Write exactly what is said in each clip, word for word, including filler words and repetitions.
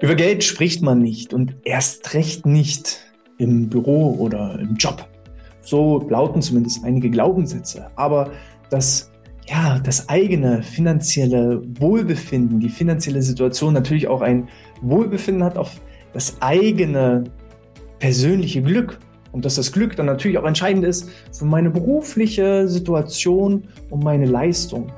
Über Geld spricht man nicht und erst recht nicht im Büro oder im Job. So lauten zumindest einige Glaubenssätze. Aber das, ja, das eigene finanzielle Wohlbefinden, die finanzielle Situation natürlich auch ein Wohlbefinden hat auf das eigene persönliche Glück. Und dass das Glück dann natürlich auch entscheidend ist für meine berufliche Situation und meine Leistung.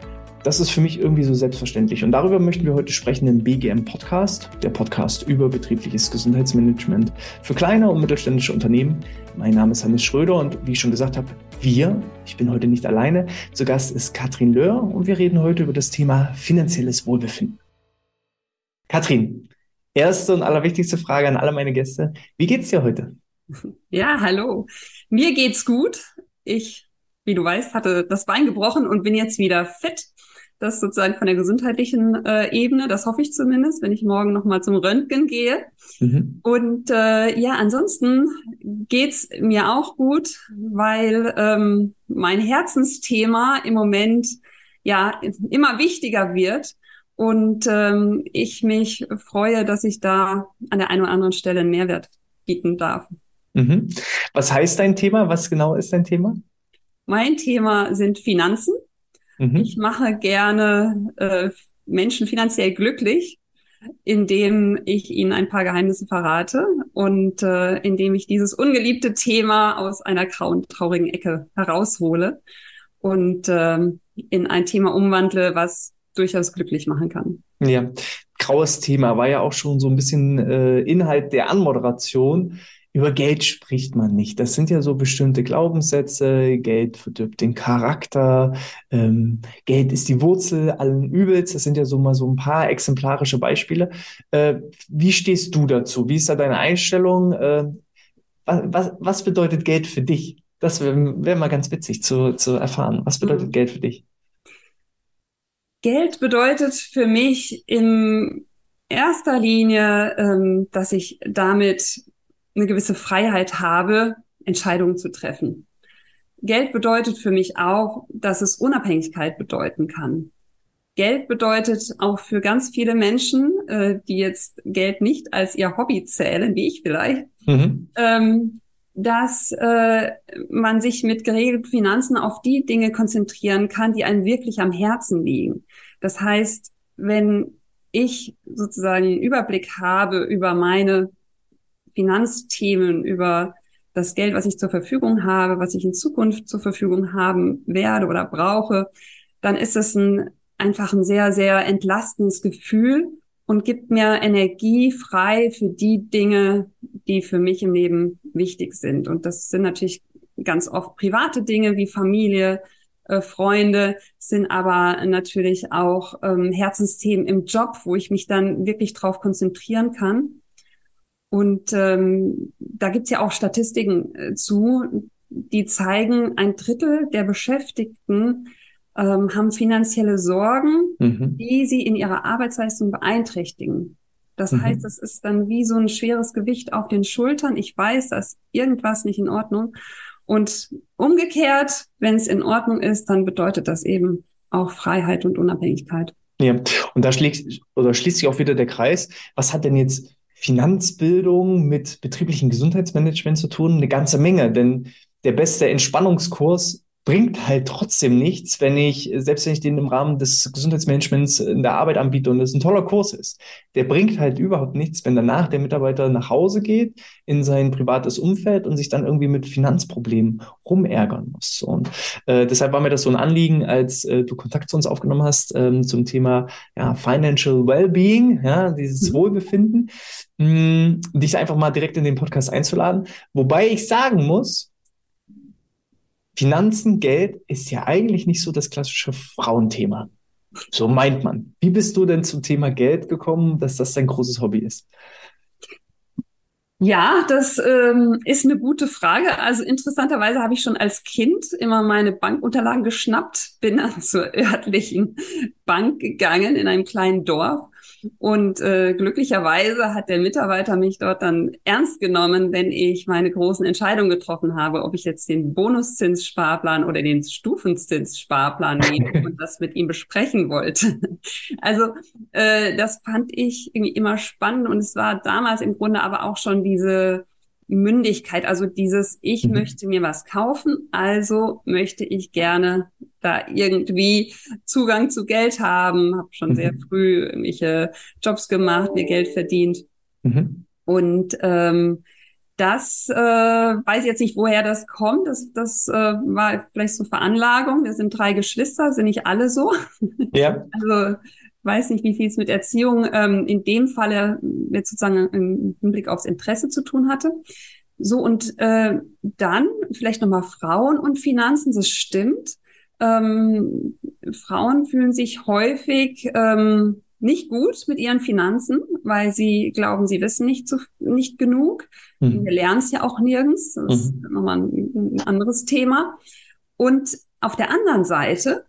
Das ist für mich irgendwie so selbstverständlich. Und darüber möchten wir heute sprechen im B G M Podcast, der Podcast über betriebliches Gesundheitsmanagement für kleine und mittelständische Unternehmen. Mein Name ist Hannes Schröder und wie ich schon gesagt habe, wir, ich bin heute nicht alleine, zu Gast ist Katrin Löhr und wir reden heute über das Thema finanzielles Wohlbefinden. Katrin, erste und allerwichtigste Frage an alle meine Gäste. Wie geht's dir heute? Ja, hallo. Mir geht's gut. Ich, wie du weißt, hatte das Bein gebrochen und bin jetzt wieder fit. Das sozusagen von der gesundheitlichen äh, Ebene, das hoffe ich zumindest, wenn ich morgen nochmal zum Röntgen gehe. Mhm. Und äh, ja, ansonsten geht's mir auch gut, weil ähm, mein Herzensthema im Moment ja immer wichtiger wird und ähm, ich mich freue, dass ich da an der einen oder anderen Stelle einen Mehrwert bieten darf. Mhm. Was heißt dein Thema? Was genau ist dein Thema? Mein Thema sind Finanzen. Ich mache gerne äh, Menschen finanziell glücklich, indem ich ihnen ein paar Geheimnisse verrate und äh, indem ich dieses ungeliebte Thema aus einer grauen, traurigen Ecke heraushole und äh, in ein Thema umwandle, was durchaus glücklich machen kann. Ja, graues Thema war ja auch schon so ein bisschen äh, Inhalt der Anmoderation. Über Geld spricht man nicht. Das sind ja so bestimmte Glaubenssätze. Geld verdirbt den Charakter. Ähm, Geld ist die Wurzel allen Übels. Das sind ja so mal so ein paar exemplarische Beispiele. Äh, wie stehst du dazu? Wie ist da deine Einstellung? Äh, was, was, was bedeutet Geld für dich? Das wäre wär mal ganz witzig zu, zu erfahren. Was bedeutet mhm. Geld für dich? Geld bedeutet für mich in erster Linie, ähm, dass ich damit eine gewisse Freiheit habe, Entscheidungen zu treffen. Geld bedeutet für mich auch, dass es Unabhängigkeit bedeuten kann. Geld bedeutet auch für ganz viele Menschen, äh, die jetzt Geld nicht als ihr Hobby zählen, wie ich vielleicht, mhm. ähm, dass äh, man sich mit geregelten Finanzen auf die Dinge konzentrieren kann, die einem wirklich am Herzen liegen. Das heißt, wenn ich sozusagen einen Überblick habe über meine Finanzthemen, über das Geld, was ich zur Verfügung habe, was ich in Zukunft zur Verfügung haben werde oder brauche, dann ist es ein, einfach ein sehr, sehr entlastendes Gefühl und gibt mir Energie frei für die Dinge, die für mich im Leben wichtig sind. Und das sind natürlich ganz oft private Dinge wie Familie, äh, Freunde, sind aber natürlich auch ähm, Herzensthemen im Job, wo ich mich dann wirklich drauf konzentrieren kann. Und ähm, da gibt's ja auch Statistiken äh, zu, die zeigen, ein Drittel der Beschäftigten ähm, haben finanzielle Sorgen, mhm. die sie in ihrer Arbeitsleistung beeinträchtigen. Das mhm. heißt, es ist dann wie so ein schweres Gewicht auf den Schultern. Ich weiß, da ist irgendwas nicht in Ordnung. Und umgekehrt, wenn es in Ordnung ist, dann bedeutet das eben auch Freiheit und Unabhängigkeit. Ja, und da schlägt oder schließt sich auch wieder der Kreis. Was hat denn jetzt Finanzbildung mit betrieblichem Gesundheitsmanagement zu tun? Eine ganze Menge, denn der beste Entspannungskurs bringt halt trotzdem nichts, wenn ich, selbst wenn ich den im Rahmen des Gesundheitsmanagements in der Arbeit anbiete und es ein toller Kurs ist, der bringt halt überhaupt nichts, wenn danach der Mitarbeiter nach Hause geht, in sein privates Umfeld und sich dann irgendwie mit Finanzproblemen rumärgern muss. Und äh, deshalb war mir das so ein Anliegen, als äh, du Kontakt zu uns aufgenommen hast, ähm, zum Thema ja, Financial Wellbeing, ja, dieses Wohlbefinden, mh, dich einfach mal direkt in den Podcast einzuladen. Wobei ich sagen muss, Finanzen, Geld ist ja eigentlich nicht so das klassische Frauenthema. So meint man. Wie bist du denn zum Thema Geld gekommen, dass das dein großes Hobby ist? Ja, das ähm, ist eine gute Frage. Also interessanterweise habe ich schon als Kind immer meine Bankunterlagen geschnappt, bin dann zur örtlichen Bank gegangen in einem kleinen Dorf Und äh, glücklicherweise hat der Mitarbeiter mich dort dann ernst genommen, wenn ich meine großen Entscheidungen getroffen habe, ob ich jetzt den Bonuszinssparplan oder den Stufenzinssparplan nehme und das mit ihm besprechen wollte. Also äh, das fand ich irgendwie immer spannend und es war damals im Grunde aber auch schon diese Mündigkeit, also dieses, ich mhm. möchte mir was kaufen, also möchte ich gerne da irgendwie Zugang zu Geld haben, habe schon mhm. sehr früh irgendwelche Jobs gemacht, mir Geld verdient mhm. und ähm, das äh, weiß ich jetzt nicht, woher das kommt, das, das äh, war vielleicht so Veranlagung, wir sind drei Geschwister, sind nicht alle so, ja. Also weiß nicht, wie viel es mit Erziehung ähm, in dem Falle jetzt sozusagen im Hinblick aufs Interesse zu tun hatte. So, und äh, dann vielleicht nochmal Frauen und Finanzen, das stimmt. Ähm, Frauen fühlen sich häufig ähm, nicht gut mit ihren Finanzen, weil sie glauben, sie wissen nicht, zu, nicht genug. Mhm. Wir lernen es ja auch nirgends, das mhm. ist nochmal ein, ein anderes Thema. Und auf der anderen Seite,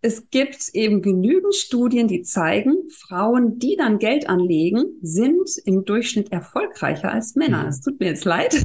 es gibt eben genügend Studien, die zeigen, Frauen, die dann Geld anlegen, sind im Durchschnitt erfolgreicher als Männer. Es tut mir jetzt leid,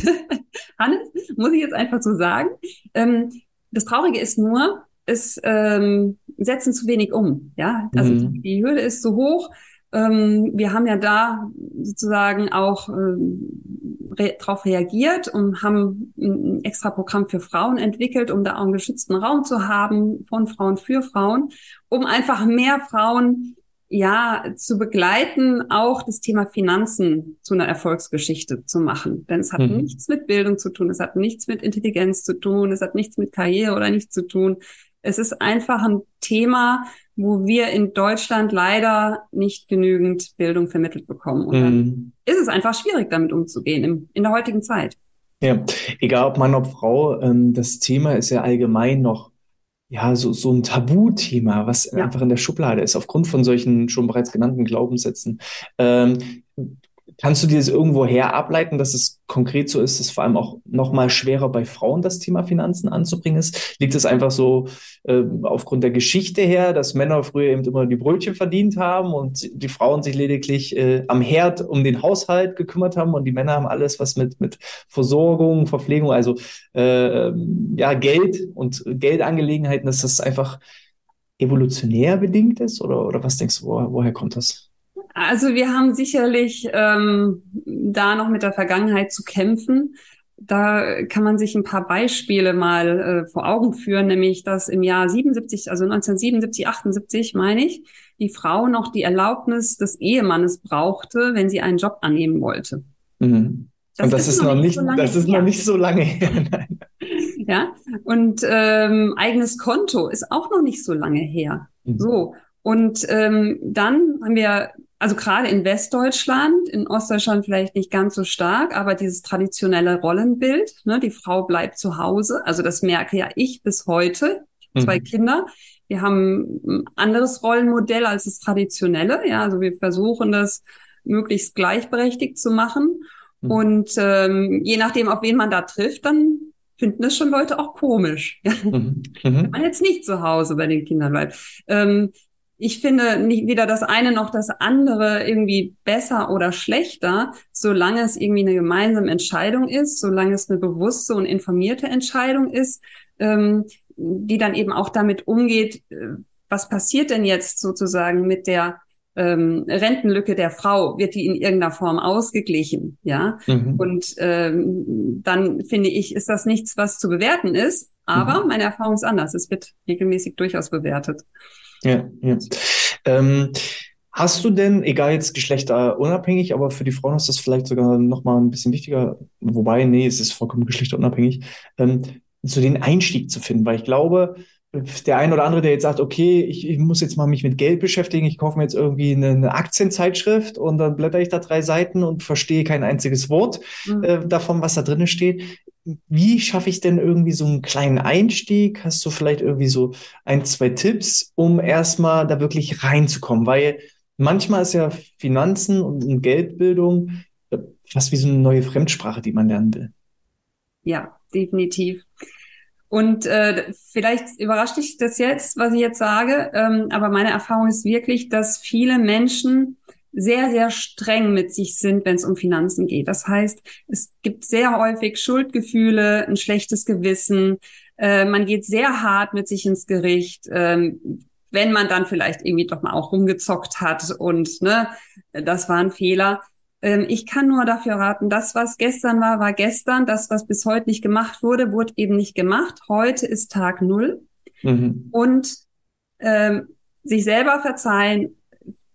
Hannes, muss ich jetzt einfach so sagen. Ähm, das Traurige ist nur, es ähm, setzen zu wenig um. Ja, also mhm. die Hürde ist zu hoch. Ähm, wir haben ja da sozusagen auch ähm, re- drauf reagiert und haben ein extra Programm für Frauen entwickelt, um da auch einen geschützten Raum zu haben von Frauen für Frauen, um einfach mehr Frauen ja zu begleiten, auch das Thema Finanzen zu einer Erfolgsgeschichte zu machen. Denn es hat mhm. nichts mit Bildung zu tun, es hat nichts mit Intelligenz zu tun, es hat nichts mit Karriere oder nichts zu tun. Es ist einfach ein Thema, wo wir in Deutschland leider nicht genügend Bildung vermittelt bekommen. Und dann mm. ist es einfach schwierig, damit umzugehen im, in der heutigen Zeit. Ja, egal ob Mann oder Frau, ähm, das Thema ist ja allgemein noch ja so, so ein Tabuthema, was ja. einfach in der Schublade ist, aufgrund von solchen schon bereits genannten Glaubenssätzen. Ähm, kannst du dir das irgendwo her ableiten, dass es konkret so ist, dass vor allem auch noch mal schwerer bei Frauen das Thema Finanzen anzubringen ist? Liegt es einfach so äh, aufgrund der Geschichte her, dass Männer früher eben immer die Brötchen verdient haben und die Frauen sich lediglich äh, am Herd um den Haushalt gekümmert haben und die Männer haben alles, was mit, mit Versorgung, Verpflegung, also äh, ja Geld und Geldangelegenheiten, dass das einfach evolutionär bedingt ist? Oder, oder was denkst du, wo, woher kommt das? Also wir haben sicherlich ähm, da noch mit der Vergangenheit zu kämpfen. Da kann man sich ein paar Beispiele mal äh, vor Augen führen, nämlich dass im Jahr siebenundsiebzig, also neunzehnhundertsiebenundsiebzig, achtundsiebzig meine ich, die Frau noch die Erlaubnis des Ehemannes brauchte, wenn sie einen Job annehmen wollte. Mhm. Das Und das ist, ist noch nicht, so das ist her. noch nicht so lange her. Nein. Ja. Und ähm, eigenes Konto ist auch noch nicht so lange her. Mhm. So. Und ähm, dann haben wir, also gerade in Westdeutschland, in Ostdeutschland vielleicht nicht ganz so stark, aber dieses traditionelle Rollenbild, ne, die Frau bleibt zu Hause, also das merke ja ich bis heute, zwei mhm. Kinder, wir haben ein anderes Rollenmodell als das traditionelle, ja, also wir versuchen das möglichst gleichberechtigt zu machen mhm. und ähm, je nachdem, auf wen man da trifft, dann finden das schon Leute auch komisch, mhm. wenn man jetzt nicht zu Hause bei den Kindern bleibt. Ähm, Ich finde nicht weder das eine noch das andere irgendwie besser oder schlechter, solange es irgendwie eine gemeinsame Entscheidung ist, solange es eine bewusste und informierte Entscheidung ist, ähm, die dann eben auch damit umgeht, was passiert denn jetzt sozusagen mit der ähm, Rentenlücke der Frau? Wird die in irgendeiner Form ausgeglichen? Ja. Mhm. Und ähm, dann finde ich, ist das nichts, was zu bewerten ist. Aber mhm. meine Erfahrung ist anders. Es wird regelmäßig durchaus bewertet. Ja, ja. Ähm, hast du denn, egal jetzt geschlechterunabhängig, aber für die Frauen ist das vielleicht sogar nochmal ein bisschen wichtiger, wobei, nee, es ist vollkommen geschlechterunabhängig, ähm, so den Einstieg zu finden, weil ich glaube, der ein oder andere, der jetzt sagt, okay, ich, ich muss jetzt mal mich mit Geld beschäftigen, ich kaufe mir jetzt irgendwie eine, eine Aktienzeitschrift und dann blätter ich da drei Seiten und verstehe kein einziges Wort mhm. äh, davon, was da drin steht. Wie schaffe ich denn irgendwie so einen kleinen Einstieg? Hast du vielleicht irgendwie so ein, zwei Tipps, um erstmal da wirklich reinzukommen? Weil manchmal ist ja Finanzen und Geldbildung fast wie so eine neue Fremdsprache, die man lernen will. Ja, definitiv. Und äh, vielleicht überrascht dich das jetzt, was ich jetzt sage, ähm, aber meine Erfahrung ist wirklich, dass viele Menschen sehr, sehr streng mit sich sind, wenn es um Finanzen geht. Das heißt, es gibt sehr häufig Schuldgefühle, ein schlechtes Gewissen. Äh, man geht sehr hart mit sich ins Gericht, ähm, wenn man dann vielleicht irgendwie doch mal auch rumgezockt hat und ne, das war ein Fehler. Ähm, ich kann nur dafür raten, das, was gestern war, war gestern. Das, was bis heute nicht gemacht wurde, wurde eben nicht gemacht. Heute ist Tag Null. Mhm. Und ähm, sich selber verzeihen,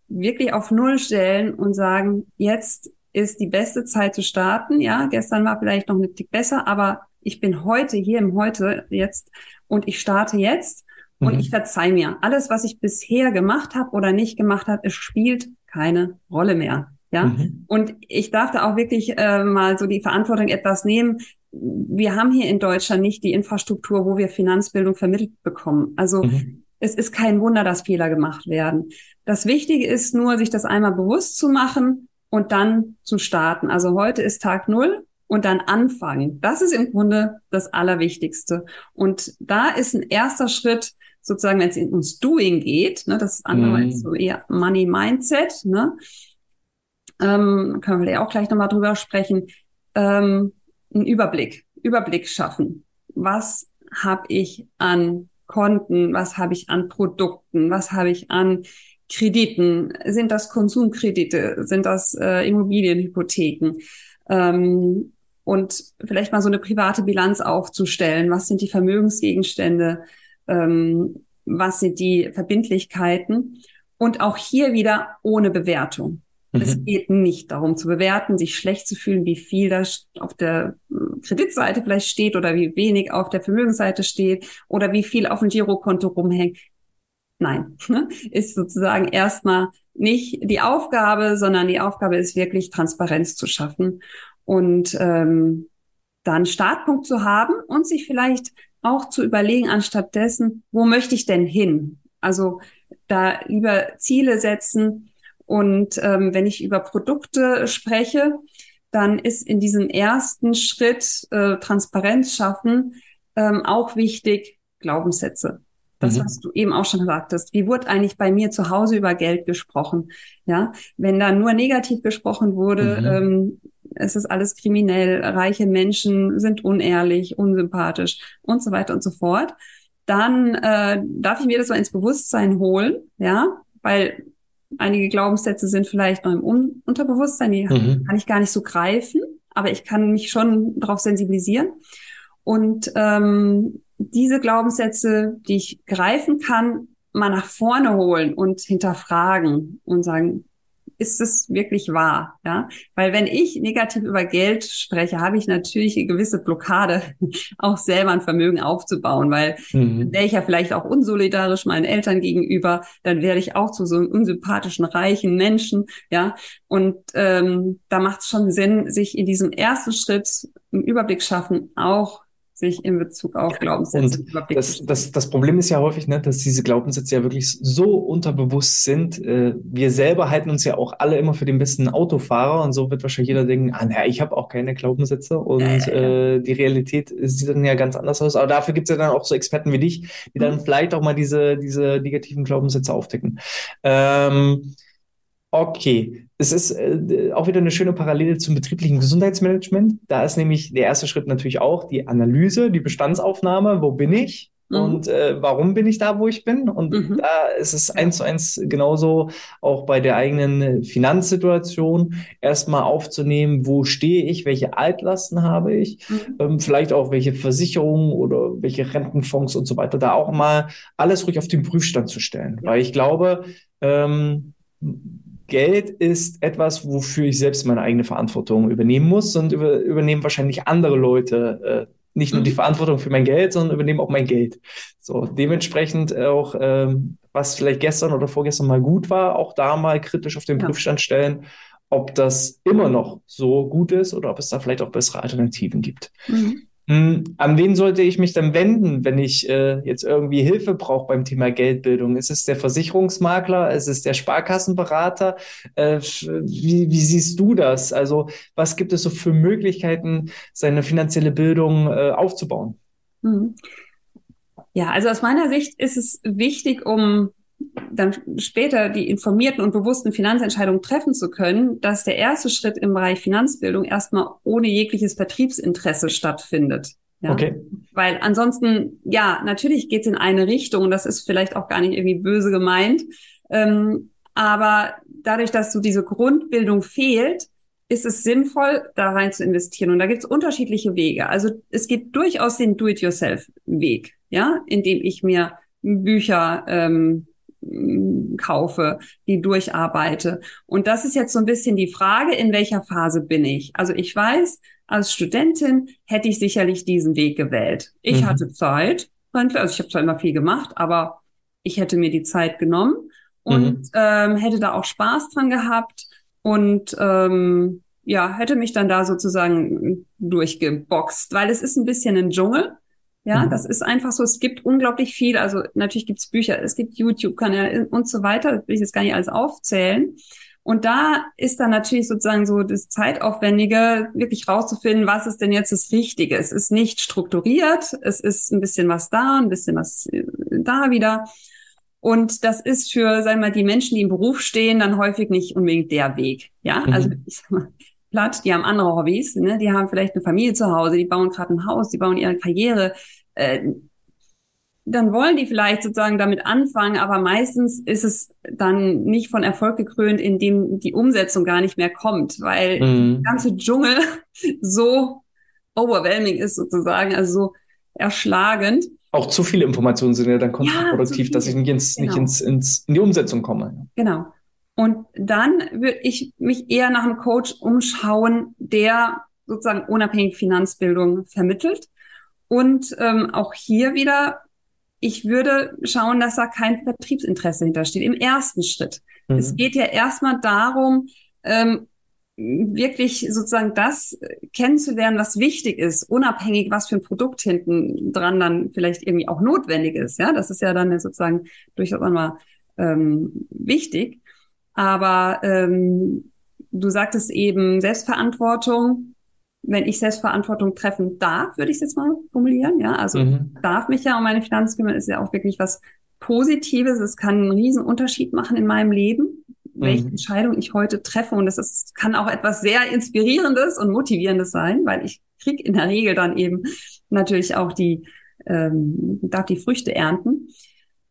wirklich auf Null stellen und sagen, jetzt ist die beste Zeit zu starten. Ja, gestern war vielleicht noch ein Tick besser, aber ich bin heute hier im Heute jetzt und ich starte jetzt und mhm. ich verzeihe mir. Alles, was ich bisher gemacht habe oder nicht gemacht habe, es spielt keine Rolle mehr. Ja, mhm. und ich darf da auch wirklich äh, mal so die Verantwortung etwas nehmen. Wir haben hier in Deutschland nicht die Infrastruktur, wo wir Finanzbildung vermittelt bekommen. Also mhm. es ist kein Wunder, dass Fehler gemacht werden. Das Wichtige ist nur, sich das einmal bewusst zu machen und dann zu starten. Also heute ist Tag Null und dann anfangen. Das ist im Grunde das Allerwichtigste. Und da ist ein erster Schritt sozusagen, wenn es ums Doing geht, ne, das andere mm. ist so eher Money Mindset, ne, ähm, können wir vielleicht auch gleich nochmal drüber sprechen, ähm, einen Überblick, Überblick schaffen. Was habe ich an Konten, was habe ich an Produkten, was habe ich an Krediten, sind das Konsumkredite, sind das äh, Immobilienhypotheken, ähm, und vielleicht mal so eine private Bilanz aufzustellen, was sind die Vermögensgegenstände, ähm, was sind die Verbindlichkeiten und auch hier wieder ohne Bewertung. Mhm. Es geht nicht darum zu bewerten, sich schlecht zu fühlen, wie viel da auf der Kreditseite vielleicht steht oder wie wenig auf der Vermögensseite steht oder wie viel auf dem Girokonto rumhängt. Nein, ist sozusagen erstmal nicht die Aufgabe, sondern die Aufgabe ist wirklich, Transparenz zu schaffen und ähm, da einen Startpunkt zu haben und sich vielleicht auch zu überlegen, anstatt dessen, wo möchte ich denn hin? Also da lieber Ziele setzen und ähm, wenn ich über Produkte spreche, dann ist in diesem ersten Schritt äh, Transparenz schaffen ähm, auch wichtig, Glaubenssätze. Das, was du eben auch schon sagtest. Wie wurde eigentlich bei mir zu Hause über Geld gesprochen? Ja, wenn da nur negativ gesprochen wurde, mhm. ähm, es ist alles kriminell, reiche Menschen sind unehrlich, unsympathisch und so weiter und so fort. Dann äh, darf ich mir das mal ins Bewusstsein holen, ja, weil einige Glaubenssätze sind vielleicht noch im Un- Unterbewusstsein, die mhm. kann ich gar nicht so greifen, aber ich kann mich schon darauf sensibilisieren. Und ähm, diese Glaubenssätze, die ich greifen kann, mal nach vorne holen und hinterfragen und sagen, ist es wirklich wahr? Ja, weil wenn ich negativ über Geld spreche, habe ich natürlich eine gewisse Blockade, auch selber ein Vermögen aufzubauen, weil mhm. wäre ich ja vielleicht auch unsolidarisch meinen Eltern gegenüber, dann werde ich auch zu so einem unsympathischen, reichen Menschen. Ja, und ähm, da macht es schon Sinn, sich in diesem ersten Schritt einen Überblick schaffen, auch sich in Bezug auf Glaubenssätze überblicken. Das, das, das Problem ist ja häufig, ne, dass diese Glaubenssätze ja wirklich so unterbewusst sind. Äh, wir selber halten uns ja auch alle immer für den besten Autofahrer und so wird wahrscheinlich jeder denken, ah naja, ich habe auch keine Glaubenssätze und äh, äh, die Realität sieht dann ja ganz anders aus. Aber dafür gibt es ja dann auch so Experten wie dich, die mhm. dann vielleicht auch mal diese, diese negativen Glaubenssätze aufdecken. Ähm, okay. Es ist äh, auch wieder eine schöne Parallele zum betrieblichen Gesundheitsmanagement. Da ist nämlich der erste Schritt natürlich auch die Analyse, die Bestandsaufnahme, wo bin ich mhm. und äh, warum bin ich da, wo ich bin. Und mhm. da ist es eins zu eins genauso auch bei der eigenen Finanzsituation erstmal aufzunehmen, wo stehe ich, welche Altlasten habe ich, mhm. ähm, vielleicht auch welche Versicherungen oder welche Rentenfonds und so weiter, da auch mal alles ruhig auf den Prüfstand zu stellen. Ja. Weil ich glaube, ähm, Geld ist etwas, wofür ich selbst meine eigene Verantwortung übernehmen muss und über, übernehmen wahrscheinlich andere Leute äh, nicht nur die Verantwortung für mein Geld, sondern übernehmen auch mein Geld. So, dementsprechend auch, ähm, was vielleicht gestern oder vorgestern mal gut war, auch da mal kritisch auf den ja. Prüfstand stellen, ob das immer noch so gut ist oder ob es da vielleicht auch bessere Alternativen gibt. Mhm. An wen sollte ich mich dann wenden, wenn ich äh, jetzt irgendwie Hilfe brauche beim Thema Geldbildung? Ist es der Versicherungsmakler? Ist es der Sparkassenberater? Äh, wie, wie siehst du das? Also was gibt es so für Möglichkeiten, seine finanzielle Bildung äh, aufzubauen? Ja, also aus meiner Sicht ist es wichtig, um dann später die informierten und bewussten Finanzentscheidungen treffen zu können, dass der erste Schritt im Bereich Finanzbildung erstmal ohne jegliches Vertriebsinteresse stattfindet. Ja? Okay. Weil ansonsten, ja, natürlich geht's in eine Richtung und das ist vielleicht auch gar nicht irgendwie böse gemeint. Ähm, aber dadurch, dass so diese Grundbildung fehlt, ist es sinnvoll, da rein zu investieren. Und da gibt's unterschiedliche Wege. Also es geht durchaus den Do-it-yourself-Weg, ja, indem ich mir Bücher ähm, kaufe, die durcharbeite. Und das ist jetzt so ein bisschen die Frage, in welcher Phase bin ich? Also ich weiß, als Studentin hätte ich sicherlich diesen Weg gewählt. Ich mhm. hatte Zeit, also ich habe zwar immer viel gemacht, aber ich hätte mir die Zeit genommen und mhm. ähm, hätte da auch Spaß dran gehabt und ähm, ja, hätte mich dann da sozusagen durchgeboxt, weil es ist ein bisschen ein Dschungel. Ja, das ist einfach so, es gibt unglaublich viel, also natürlich gibt's Bücher, es gibt YouTube-Kanäle und so weiter, das will ich jetzt gar nicht alles aufzählen. Und da ist dann natürlich sozusagen so das Zeitaufwendige, wirklich rauszufinden, was ist denn jetzt das Richtige. Es ist nicht strukturiert, es ist ein bisschen was da, ein bisschen was da wieder. Und das ist für, sagen wir mal, die Menschen, die im Beruf stehen, dann häufig nicht unbedingt der Weg. Ja, mhm. also ich sag mal, platt, die haben andere Hobbys, ne? Die haben vielleicht eine Familie zu Hause, die bauen gerade ein Haus, die bauen ihre Karriere. Äh, dann wollen die vielleicht sozusagen damit anfangen, aber meistens ist es dann nicht von Erfolg gekrönt, indem die Umsetzung gar nicht mehr kommt, weil mhm. der ganze Dschungel so overwhelming ist sozusagen, also so erschlagend. Auch zu viele Informationen sind ja dann kontraproduktiv, ja, dass ich nicht, ins, genau. nicht ins, ins, in die Umsetzung komme. Genau. Und dann würde ich mich eher nach einem Coach umschauen, der sozusagen unabhängig Finanzbildung vermittelt. Und ähm, auch hier wieder, ich würde schauen, dass da kein Vertriebsinteresse hintersteht, im ersten Schritt. Mhm. Es geht ja erstmal darum, ähm, wirklich sozusagen das kennenzulernen, was wichtig ist, unabhängig, was für ein Produkt hinten dran dann vielleicht irgendwie auch notwendig ist. Ja, das ist ja dann sozusagen durchaus einmal ähm, wichtig. Aber ähm, du sagtest eben Selbstverantwortung. Wenn ich Selbstverantwortung treffen darf, würde ich es jetzt mal formulieren. Ja, also mhm. darf mich ja um meine Finanzen kümmern, ist ja auch wirklich was Positives. Es kann einen riesen Unterschied machen in meinem Leben, mhm. welche Entscheidung ich heute treffe. Und das ist, kann auch etwas sehr Inspirierendes und Motivierendes sein, weil ich kriege in der Regel dann eben natürlich auch die, ähm, darf die Früchte ernten.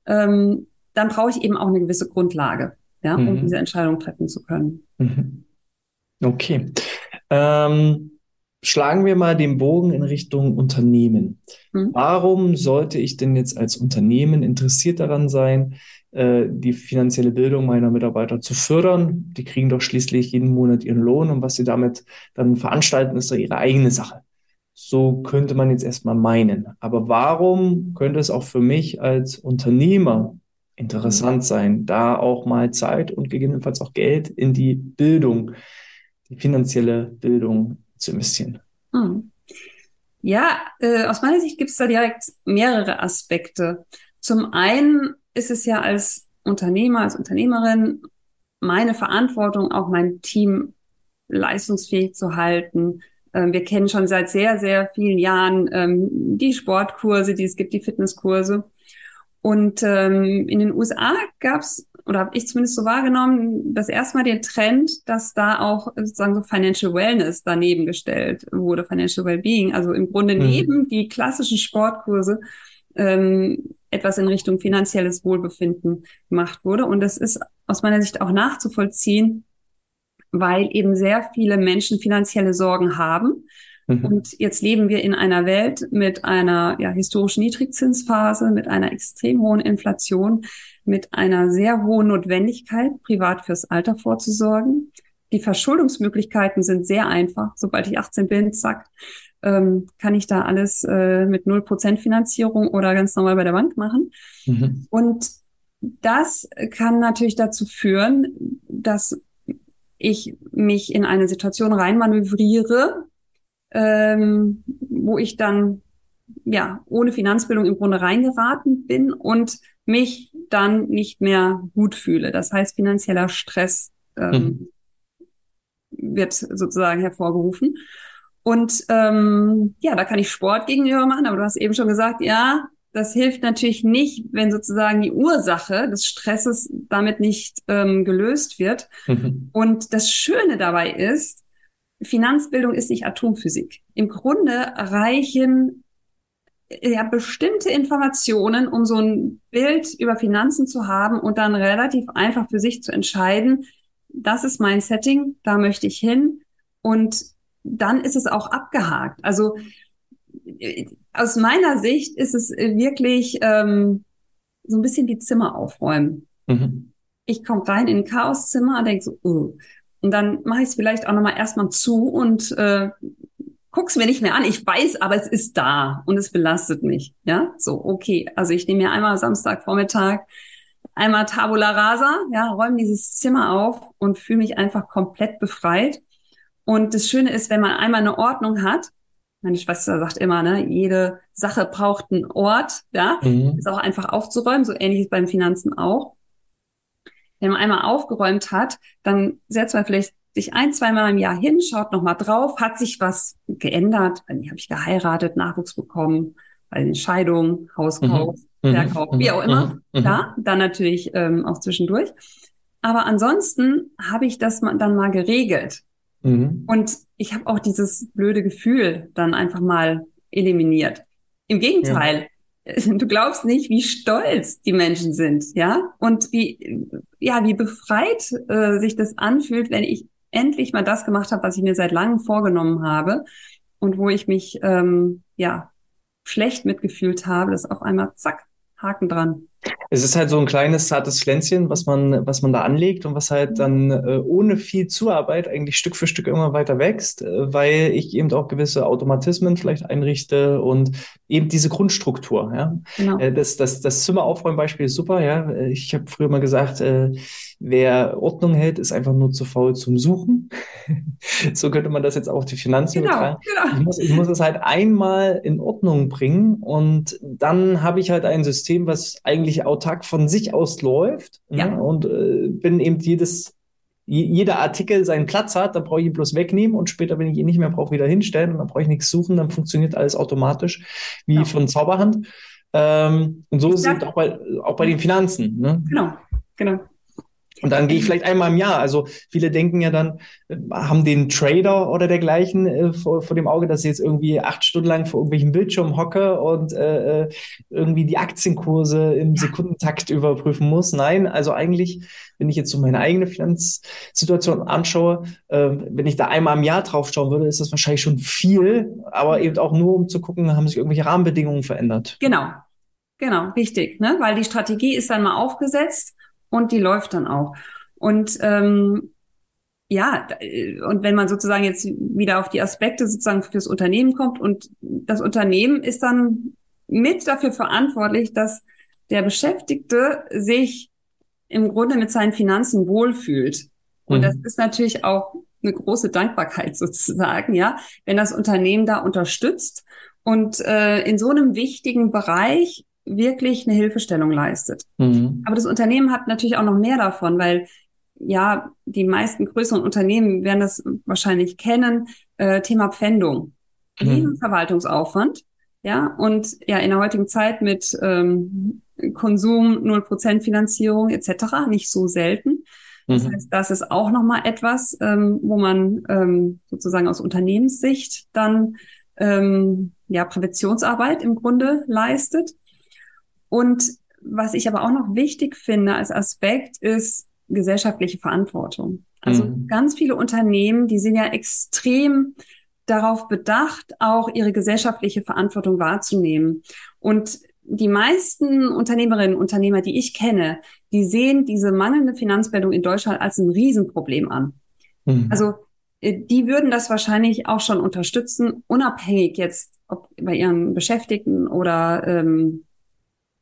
Ähm, dann brauche ich eben auch eine gewisse Grundlage. Ja, um mhm. diese Entscheidung treffen zu können. Mhm. Okay. Ähm, schlagen wir mal den Bogen in Richtung Unternehmen. Mhm. Warum sollte ich denn jetzt als Unternehmen interessiert daran sein, äh, die finanzielle Bildung meiner Mitarbeiter zu fördern? Die kriegen doch schließlich jeden Monat ihren Lohn und was sie damit dann veranstalten, ist doch ihre eigene Sache. So könnte man jetzt erstmal meinen. Aber warum könnte es auch für mich als Unternehmer interessant sein, da auch mal Zeit und gegebenenfalls auch Geld in die Bildung, die finanzielle Bildung zu investieren? Hm. Ja, äh, aus meiner Sicht gibt es da direkt mehrere Aspekte. Zum einen ist es ja als Unternehmer, als Unternehmerin meine Verantwortung, auch mein Team leistungsfähig zu halten. Ähm, wir kennen schon seit sehr, sehr vielen Jahren ähm, die Sportkurse, die es gibt, die Fitnesskurse. Und ähm, in den U S A gab es, oder habe ich zumindest so wahrgenommen, das erste Mal den Trend, dass da auch sozusagen so Financial Wellness daneben gestellt wurde, Financial Wellbeing. Also im Grunde mhm. neben die klassischen Sportkurse ähm, etwas in Richtung finanzielles Wohlbefinden gemacht wurde. Und das ist aus meiner Sicht auch nachzuvollziehen, weil eben sehr viele Menschen finanzielle Sorgen haben. Und jetzt leben wir in einer Welt mit einer ja, historischen Niedrigzinsphase, mit einer extrem hohen Inflation, mit einer sehr hohen Notwendigkeit, privat fürs Alter vorzusorgen. Die Verschuldungsmöglichkeiten sind sehr einfach. Sobald ich achtzehn bin, zack, ähm, kann ich da alles äh, mit null Prozent Finanzierung oder ganz normal bei der Bank machen. Mhm. Und das kann natürlich dazu führen, dass ich mich in eine Situation reinmanövriere, Ähm, wo ich dann ja ohne Finanzbildung im Grunde reingeraten bin und mich dann nicht mehr gut fühle. Das heißt, finanzieller Stress ähm, mhm. wird sozusagen hervorgerufen. Und ähm, ja, da kann ich Sport gegenüber machen, aber du hast eben schon gesagt, ja, das hilft natürlich nicht, wenn sozusagen die Ursache des Stresses damit nicht ähm, gelöst wird. Mhm. Und das Schöne dabei ist, Finanzbildung ist nicht Atomphysik. Im Grunde reichen ja bestimmte Informationen, um so ein Bild über Finanzen zu haben und dann relativ einfach für sich zu entscheiden, das ist mein Setting, da möchte ich hin, und dann ist es auch abgehakt. Also aus meiner Sicht ist es wirklich ähm, so ein bisschen wie Zimmer aufräumen. Mhm. Ich komme rein in ein Chaoszimmer und denke so, oh. Und dann mache ich es vielleicht auch nochmal erstmal zu und äh, guck's mir nicht mehr an. Ich weiß, aber es ist da und es belastet mich. Ja, so, okay. Also ich nehme mir einmal Samstagvormittag, einmal Tabula Rasa, ja, räume dieses Zimmer auf und fühle mich einfach komplett befreit. Und das Schöne ist, wenn man einmal eine Ordnung hat, meine Schwester sagt immer, ne, jede Sache braucht einen Ort, ja, mhm. ist auch einfach aufzuräumen, so ähnlich ist beim Finanzen auch. Wenn man einmal aufgeräumt hat, dann setzt man vielleicht sich ein, zweimal im Jahr hin, schaut nochmal drauf, hat sich was geändert, habe ich geheiratet, Nachwuchs bekommen, bei den Scheidungen, Hauskauf, mhm. Verkauf, mhm. wie auch immer, mhm. klar, dann natürlich ähm, auch zwischendurch. Aber ansonsten habe ich das dann mal geregelt. Mhm. Und ich habe auch dieses blöde Gefühl dann einfach mal eliminiert. Im Gegenteil, ja. Du glaubst nicht, wie stolz die Menschen sind, ja? Und wie, ja, wie befreit äh, sich das anfühlt, wenn ich endlich mal das gemacht habe, was ich mir seit langem vorgenommen habe und wo ich mich ähm, ja schlecht mitgefühlt habe, das auf einmal zack, Haken dran. Es ist halt so ein kleines, zartes Pflänzchen, was man, was man da anlegt und was halt dann äh, ohne viel Zuarbeit eigentlich Stück für Stück immer weiter wächst, äh, weil ich eben auch gewisse Automatismen vielleicht einrichte und eben diese Grundstruktur. Ja? Genau. Äh, das, das, das Zimmeraufräumbeispiel ist super. Ja? Ich habe früher mal gesagt, äh, wer Ordnung hält, ist einfach nur zu faul zum Suchen. So könnte man das jetzt auch die Finanzen genau, betragen. Genau. Ich muss, ich muss es halt einmal in Ordnung bringen und dann habe ich halt ein System, was eigentlich autark von sich aus läuft, ja. Ne? Und äh, wenn eben jedes, je, jeder Artikel seinen Platz hat, dann brauche ich ihn bloß wegnehmen und später, wenn ich ihn nicht mehr brauche, wieder hinstellen und dann brauche ich nichts suchen, dann funktioniert alles automatisch wie genau. von Zauberhand. Ähm, und so ich ist es auch bei, auch bei den Finanzen. Ne? Genau, genau. Und dann gehe ich vielleicht einmal im Jahr. Also viele denken ja dann, haben den Trader oder dergleichen äh, vor, vor dem Auge, dass ich jetzt irgendwie acht Stunden lang vor irgendwelchen Bildschirmen hocke und äh, irgendwie die Aktienkurse im Sekundentakt überprüfen muss. Nein, also eigentlich, wenn ich jetzt so meine eigene Finanzsituation anschaue, äh, wenn ich da einmal im Jahr drauf schauen würde, ist das wahrscheinlich schon viel, aber eben auch nur, um zu gucken, haben sich irgendwelche Rahmenbedingungen verändert. Genau, genau, richtig, ne? Weil die Strategie ist dann mal aufgesetzt. Und die läuft dann auch. Und ähm, ja, und wenn man sozusagen jetzt wieder auf die Aspekte sozusagen fürs Unternehmen kommt und das Unternehmen ist dann mit dafür verantwortlich, dass der Beschäftigte sich im Grunde mit seinen Finanzen wohlfühlt. Und mhm. das ist natürlich auch eine große Dankbarkeit sozusagen, ja, wenn das Unternehmen da unterstützt und äh, in so einem wichtigen Bereich wirklich eine Hilfestellung leistet. Mhm. Aber das Unternehmen hat natürlich auch noch mehr davon, weil ja, die meisten größeren Unternehmen werden das wahrscheinlich kennen, äh, Thema Pfändung. Mhm. Riesen Verwaltungsaufwand, ja, und ja, in der heutigen Zeit mit ähm, Konsum, null Prozent Finanzierung et cetera nicht so selten. Mhm. Das heißt, das ist auch nochmal etwas, ähm, wo man ähm, sozusagen aus Unternehmenssicht dann ähm, ja, Präventionsarbeit im Grunde leistet. Und was ich aber auch noch wichtig finde als Aspekt ist gesellschaftliche Verantwortung. Also mhm. ganz viele Unternehmen, die sind ja extrem darauf bedacht, auch ihre gesellschaftliche Verantwortung wahrzunehmen. Und die meisten Unternehmerinnen und Unternehmer, die ich kenne, die sehen diese mangelnde Finanzbildung in Deutschland als ein Riesenproblem an. Mhm. Also die würden das wahrscheinlich auch schon unterstützen, unabhängig jetzt ob bei ihren Beschäftigten oder ähm,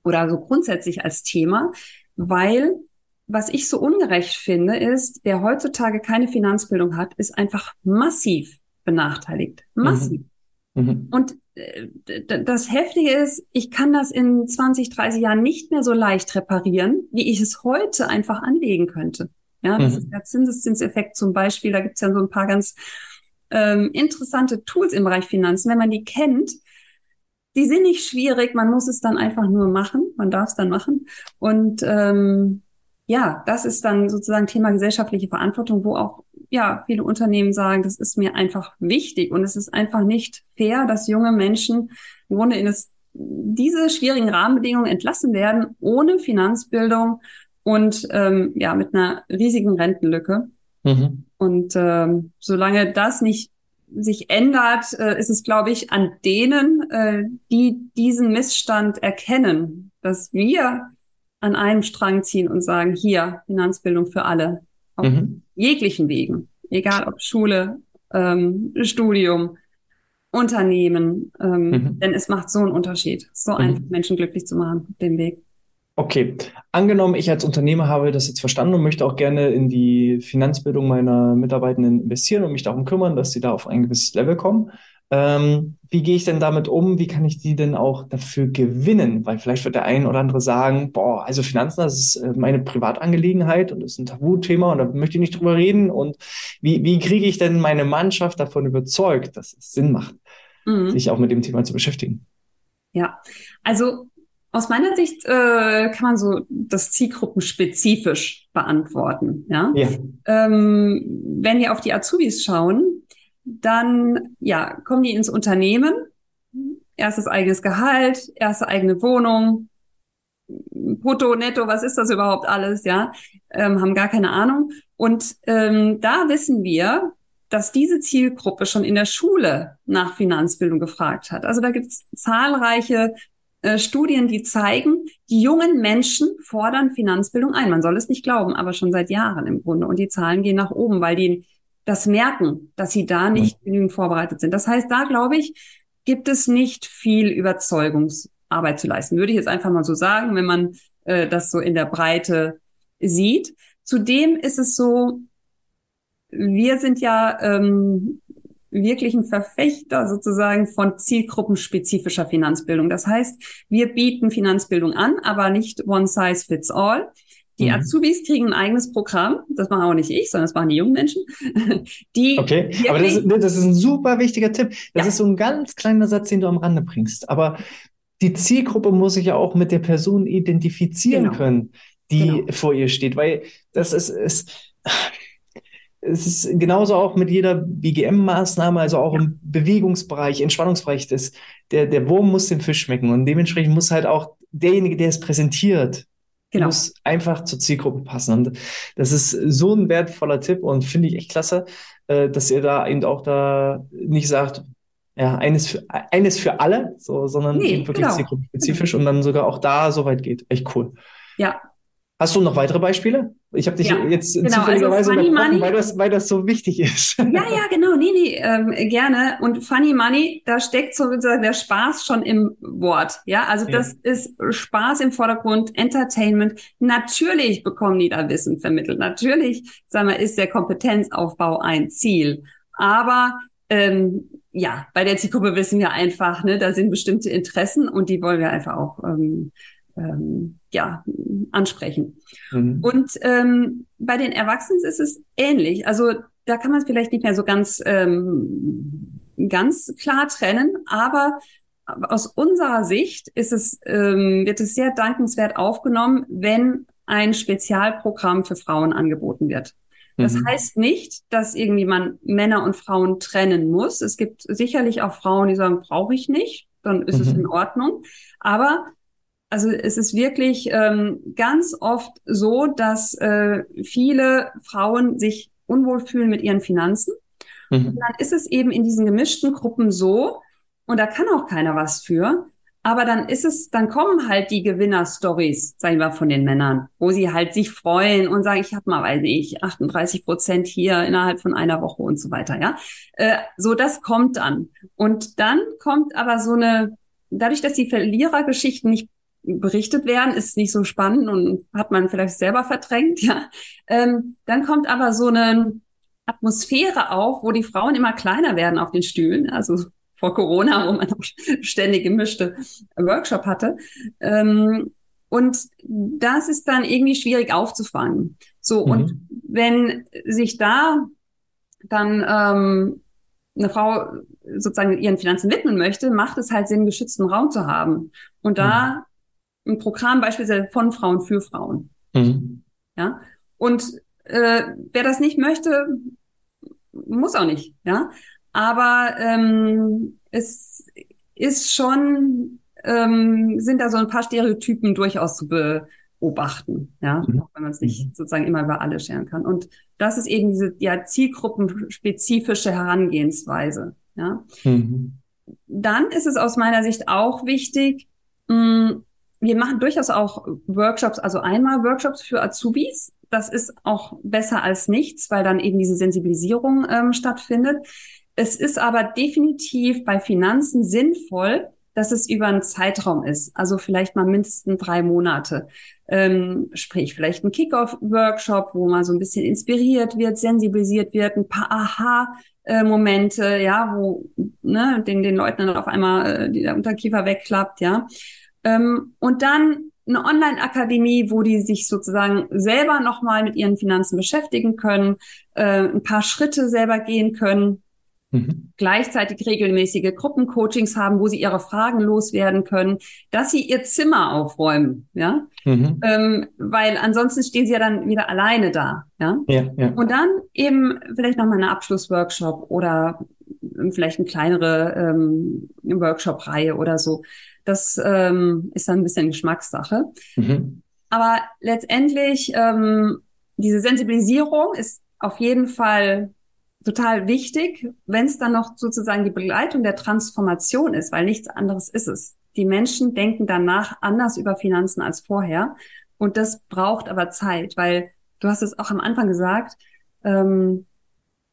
oder so grundsätzlich als Thema, weil was ich so ungerecht finde, ist, wer heutzutage keine Finanzbildung hat, ist einfach massiv benachteiligt. Massiv. Mhm. Und äh, d- das Heftige ist, ich kann das in zwanzig, dreißig Jahren nicht mehr so leicht reparieren, wie ich es heute einfach anlegen könnte. Ja, das mhm. ist der Zinseszinseffekt zum Beispiel. Da gibt's ja so ein paar ganz ähm, interessante Tools im Bereich Finanzen. Wenn man die kennt, die sind nicht schwierig, man muss es dann einfach nur machen, man darf es dann machen. Und ähm, ja, das ist dann sozusagen Thema gesellschaftliche Verantwortung, wo auch ja viele Unternehmen sagen, das ist mir einfach wichtig und es ist einfach nicht fair, dass junge Menschen im Grunde in das, diese schwierigen Rahmenbedingungen entlassen werden, ohne Finanzbildung und ähm, ja mit einer riesigen Rentenlücke. Mhm. Und ähm, solange das nicht sich ändert, äh, ist es, glaube ich, an denen, äh, die diesen Missstand erkennen, dass wir an einem Strang ziehen und sagen, hier, Finanzbildung für alle, auf mhm. jeglichen Wegen, egal ob Schule, ähm, Studium, Unternehmen, ähm, mhm. denn es macht so einen Unterschied, so mhm. einfach Menschen glücklich zu machen auf dem Weg. Okay, angenommen, ich als Unternehmer habe das jetzt verstanden und möchte auch gerne in die Finanzbildung meiner Mitarbeitenden investieren und mich darum kümmern, dass sie da auf ein gewisses Level kommen. Ähm, wie gehe ich denn damit um? Wie kann ich die denn auch dafür gewinnen? Weil vielleicht wird der ein oder andere sagen, boah, also Finanzen, das ist meine Privatangelegenheit und das ist ein Tabuthema und da möchte ich nicht drüber reden. Und wie, wie kriege ich denn meine Mannschaft davon überzeugt, dass es Sinn macht, mhm. sich auch mit dem Thema zu beschäftigen? Ja, also aus meiner Sicht äh, kann man so das zielgruppenspezifisch beantworten. Ja? Ja. Ähm, wenn wir auf die Azubis schauen, dann ja kommen die ins Unternehmen, erstes eigenes Gehalt, erste eigene Wohnung, brutto, netto, was ist das überhaupt alles? Ja, ähm, haben gar keine Ahnung. Und ähm, da wissen wir, dass diese Zielgruppe schon in der Schule nach Finanzbildung gefragt hat. Also da gibt es zahlreiche Studien, die zeigen, die jungen Menschen fordern Finanzbildung ein. Man soll es nicht glauben, aber schon seit Jahren im Grunde. Und die Zahlen gehen nach oben, weil die das merken, dass sie da nicht genügend vorbereitet sind. Das heißt, da, glaube ich, gibt es nicht viel Überzeugungsarbeit zu leisten. Würde ich jetzt einfach mal so sagen, wenn man äh, das so in der Breite sieht. Zudem ist es so, wir sind ja ähm, wirklich ein Verfechter sozusagen von zielgruppenspezifischer Finanzbildung. Das heißt, wir bieten Finanzbildung an, aber nicht one size fits all. Die mhm. Azubis kriegen ein eigenes Programm. Das machen auch nicht ich, sondern das machen die jungen Menschen. Die okay, aber das ist, das ist ein super wichtiger Tipp. Das ja. ist so ein ganz kleiner Satz, den du am Rande bringst. Aber die Zielgruppe muss sich ja auch mit der Person identifizieren genau. können, die genau. vor ihr steht. Weil das ist... ist Es ist genauso auch mit jeder B G M-Maßnahme, also auch im Bewegungsbereich, Entspannungsbereich. Das, der, der Wurm muss den Fisch schmecken und dementsprechend muss halt auch derjenige, der es präsentiert, genau. muss einfach zur Zielgruppe passen. Und das ist so ein wertvoller Tipp und finde ich echt klasse, dass ihr da eben auch da nicht sagt, ja, eines für, eines für alle, so, sondern nee, eben wirklich genau. zielgruppenspezifisch und dann sogar auch da so weit geht. Echt cool. Ja. Hast du noch weitere Beispiele? Ich habe dich ja, jetzt genau, zufälligerweise also unterbrochen, weil das, weil das so wichtig ist. Ja, ja, genau. Nee, nee, ähm, gerne. Und Funny Money, da steckt sozusagen der Spaß schon im Wort. Ja, also ja. das ist Spaß im Vordergrund, Entertainment. Natürlich bekommen die da Wissen vermittelt. Natürlich, sagen wir, ist der Kompetenzaufbau ein Ziel. Aber ähm, ja, bei der Zielgruppe wissen wir einfach, ne, da sind bestimmte Interessen und die wollen wir einfach auch ähm, Ähm, ja, ansprechen. Mhm. Und ähm, bei den Erwachsenen ist es ähnlich. Also da kann man es vielleicht nicht mehr so ganz, ähm, ganz klar trennen, aber aus unserer Sicht ist es, ähm, wird es sehr dankenswert aufgenommen, wenn ein Spezialprogramm für Frauen angeboten wird. Das mhm. heißt nicht, dass irgendwie man Männer und Frauen trennen muss. Es gibt sicherlich auch Frauen, die sagen, brauche ich nicht, dann ist mhm. es in Ordnung. Aber also es ist wirklich ähm, ganz oft so, dass äh, viele Frauen sich unwohl fühlen mit ihren Finanzen. Mhm. Und dann ist es eben in diesen gemischten Gruppen so, und da kann auch keiner was für, aber dann ist es, dann kommen halt die Gewinner-Stories, sag ich mal, von den Männern, wo sie halt sich freuen und sagen, ich habe mal, weiß ich, achtunddreißig Prozent hier innerhalb von einer Woche und so weiter, ja. Äh, so, das kommt dann. Und dann kommt aber so eine, dadurch, dass die Verlierergeschichten nicht berichtet werden, ist nicht so spannend und hat man vielleicht selber verdrängt, ja. Ähm, dann kommt aber so eine Atmosphäre auf, wo die Frauen immer kleiner werden auf den Stühlen, also vor Corona, wo man auch ständig gemischte Workshop hatte. Ähm, und das ist dann irgendwie schwierig aufzufangen. So, mhm. und wenn sich da dann ähm, eine Frau sozusagen ihren Finanzen widmen möchte, macht es halt Sinn, einen geschützten Raum zu haben. Und da mhm. ein Programm beispielsweise von Frauen für Frauen. Mhm. Ja. Und äh, wer das nicht möchte, muss auch nicht. Ja. Aber ähm, es ist schon, ähm, sind da so ein paar Stereotypen durchaus zu beobachten. Ja. Mhm. Auch wenn man es nicht sozusagen immer über alle scheren kann. Und das ist eben diese ja zielgruppenspezifische Herangehensweise. Ja. Mhm. Dann ist es aus meiner Sicht auch wichtig, mh, wir machen durchaus auch Workshops, also einmal Workshops für Azubis. Das ist auch besser als nichts, weil dann eben diese Sensibilisierung ähm, stattfindet. Es ist aber definitiv bei Finanzen sinnvoll, dass es über einen Zeitraum ist. Also vielleicht mal mindestens drei Monate. Ähm, sprich, vielleicht ein Kick-Off-Workshop, wo man so ein bisschen inspiriert wird, sensibilisiert wird, ein paar Aha-Momente, ja, wo ne, den, den Leuten dann auf einmal äh, der Unterkiefer wegklappt, ja. Ähm, und dann eine Online-Akademie, wo die sich sozusagen selber nochmal mit ihren Finanzen beschäftigen können, äh, ein paar Schritte selber gehen können, mhm. gleichzeitig regelmäßige Gruppencoachings haben, wo sie ihre Fragen loswerden können, dass sie ihr Zimmer aufräumen, ja, mhm. ähm, weil ansonsten stehen sie ja dann wieder alleine da, ja, ja, ja. Und dann eben vielleicht nochmal einen Abschlussworkshop oder vielleicht eine kleinere ähm, Workshop-Reihe oder so. Das ähm, ist dann ein bisschen Geschmackssache. Mhm. Aber letztendlich, ähm, diese Sensibilisierung ist auf jeden Fall total wichtig, wenn es dann noch sozusagen die Begleitung der Transformation ist, weil nichts anderes ist es. Die Menschen denken danach anders über Finanzen als vorher. Und das braucht aber Zeit, weil du hast es auch am Anfang gesagt, ähm,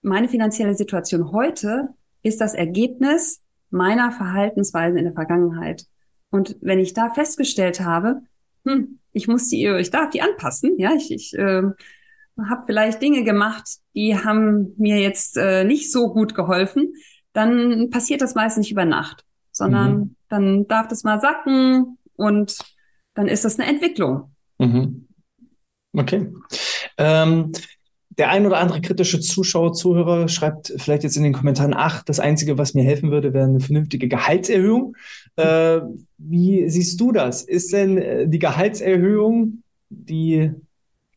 meine finanzielle Situation heute ist das Ergebnis meiner Verhaltensweisen in der Vergangenheit. Und wenn ich da festgestellt habe, hm, ich muss die, ich darf die anpassen, ja, ich, ich äh, habe vielleicht Dinge gemacht, die haben mir jetzt äh, nicht so gut geholfen, dann passiert das meist nicht über Nacht, sondern mhm. dann darf das mal sacken und dann ist das eine Entwicklung. Mhm. Okay. Ähm Der ein oder andere kritische Zuschauer, Zuhörer schreibt vielleicht jetzt in den Kommentaren, ach, das Einzige, was mir helfen würde, wäre eine vernünftige Gehaltserhöhung. Äh, wie siehst du das? Ist denn die Gehaltserhöhung die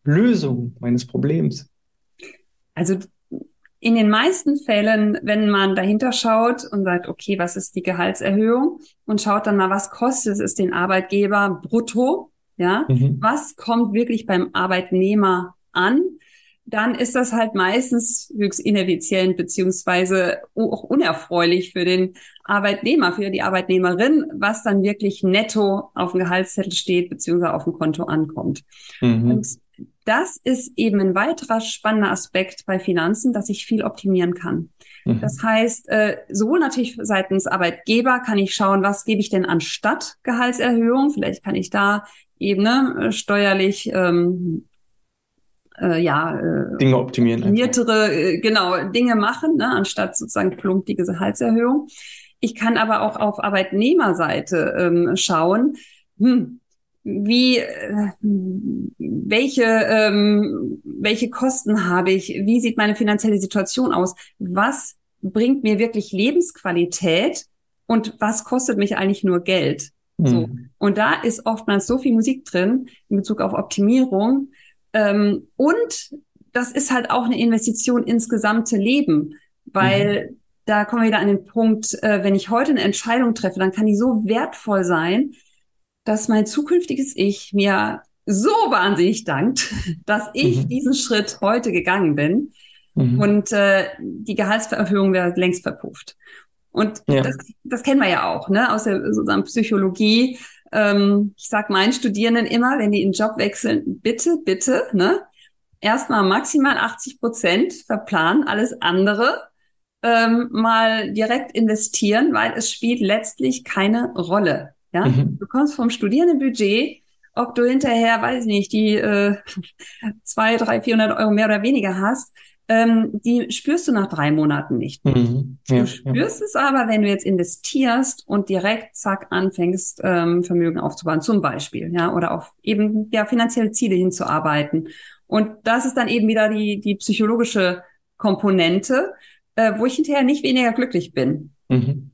Lösung meines Problems? Also in den meisten Fällen, wenn man dahinter schaut und sagt, okay, was ist die Gehaltserhöhung? Und schaut dann mal, was kostet es den Arbeitgeber brutto? Ja, mhm. Was kommt wirklich beim Arbeitnehmer an? Dann ist das halt meistens höchst ineffizient beziehungsweise auch unerfreulich für den Arbeitnehmer, für die Arbeitnehmerin, was dann wirklich netto auf dem Gehaltszettel steht beziehungsweise auf dem Konto ankommt. Mhm. Und das ist eben ein weiterer spannender Aspekt bei Finanzen, dass ich viel optimieren kann. Mhm. Das heißt, äh, sowohl natürlich seitens Arbeitgeber kann ich schauen, was gebe ich denn anstatt Gehaltserhöhung? Vielleicht kann ich da eben ne, steuerlich ähm, Äh, ja, äh, Dinge optimieren. Optimiertere, äh, genau, Dinge machen, ne, anstatt sozusagen plump die Gehaltserhöhung. Ich kann aber auch auf Arbeitnehmerseite ähm, schauen, hm, wie, äh, welche, ähm, welche Kosten habe ich? Wie sieht meine finanzielle Situation aus? Was bringt mir wirklich Lebensqualität? Und was kostet mich eigentlich nur Geld? Hm. So. Und da ist oftmals so viel Musik drin in Bezug auf Optimierung, und das ist halt auch eine Investition ins gesamte Leben, weil mhm. da kommen wir wieder an den Punkt, wenn ich heute eine Entscheidung treffe, dann kann die so wertvoll sein, dass mein zukünftiges Ich mir so wahnsinnig dankt, dass ich mhm. diesen Schritt heute gegangen bin mhm. und äh, die Gehaltserhöhung wäre längst verpufft. Und ja. das, das kennen wir ja auch, ne, aus der sozusagen Psychologie. Ich sage meinen Studierenden immer, wenn die einen Job wechseln, bitte, bitte, ne, erstmal maximal achtzig Prozent verplanen, alles andere ähm, mal direkt investieren, weil es spielt letztlich keine Rolle. Ja, mhm. du kommst vom Studierendenbudget, ob du hinterher, weiß nicht, die äh, zwei, drei, vierhundert Euro mehr oder weniger hast, ähm, die spürst du nach drei Monaten nicht. Mhm. Ja, du spürst ja. es aber, wenn du jetzt investierst und direkt zack anfängst, ähm, Vermögen aufzubauen, zum Beispiel, ja, oder auf eben ja finanzielle Ziele hinzuarbeiten. Und das ist dann eben wieder die die psychologische Komponente, äh, wo ich hinterher nicht weniger glücklich bin. Mhm.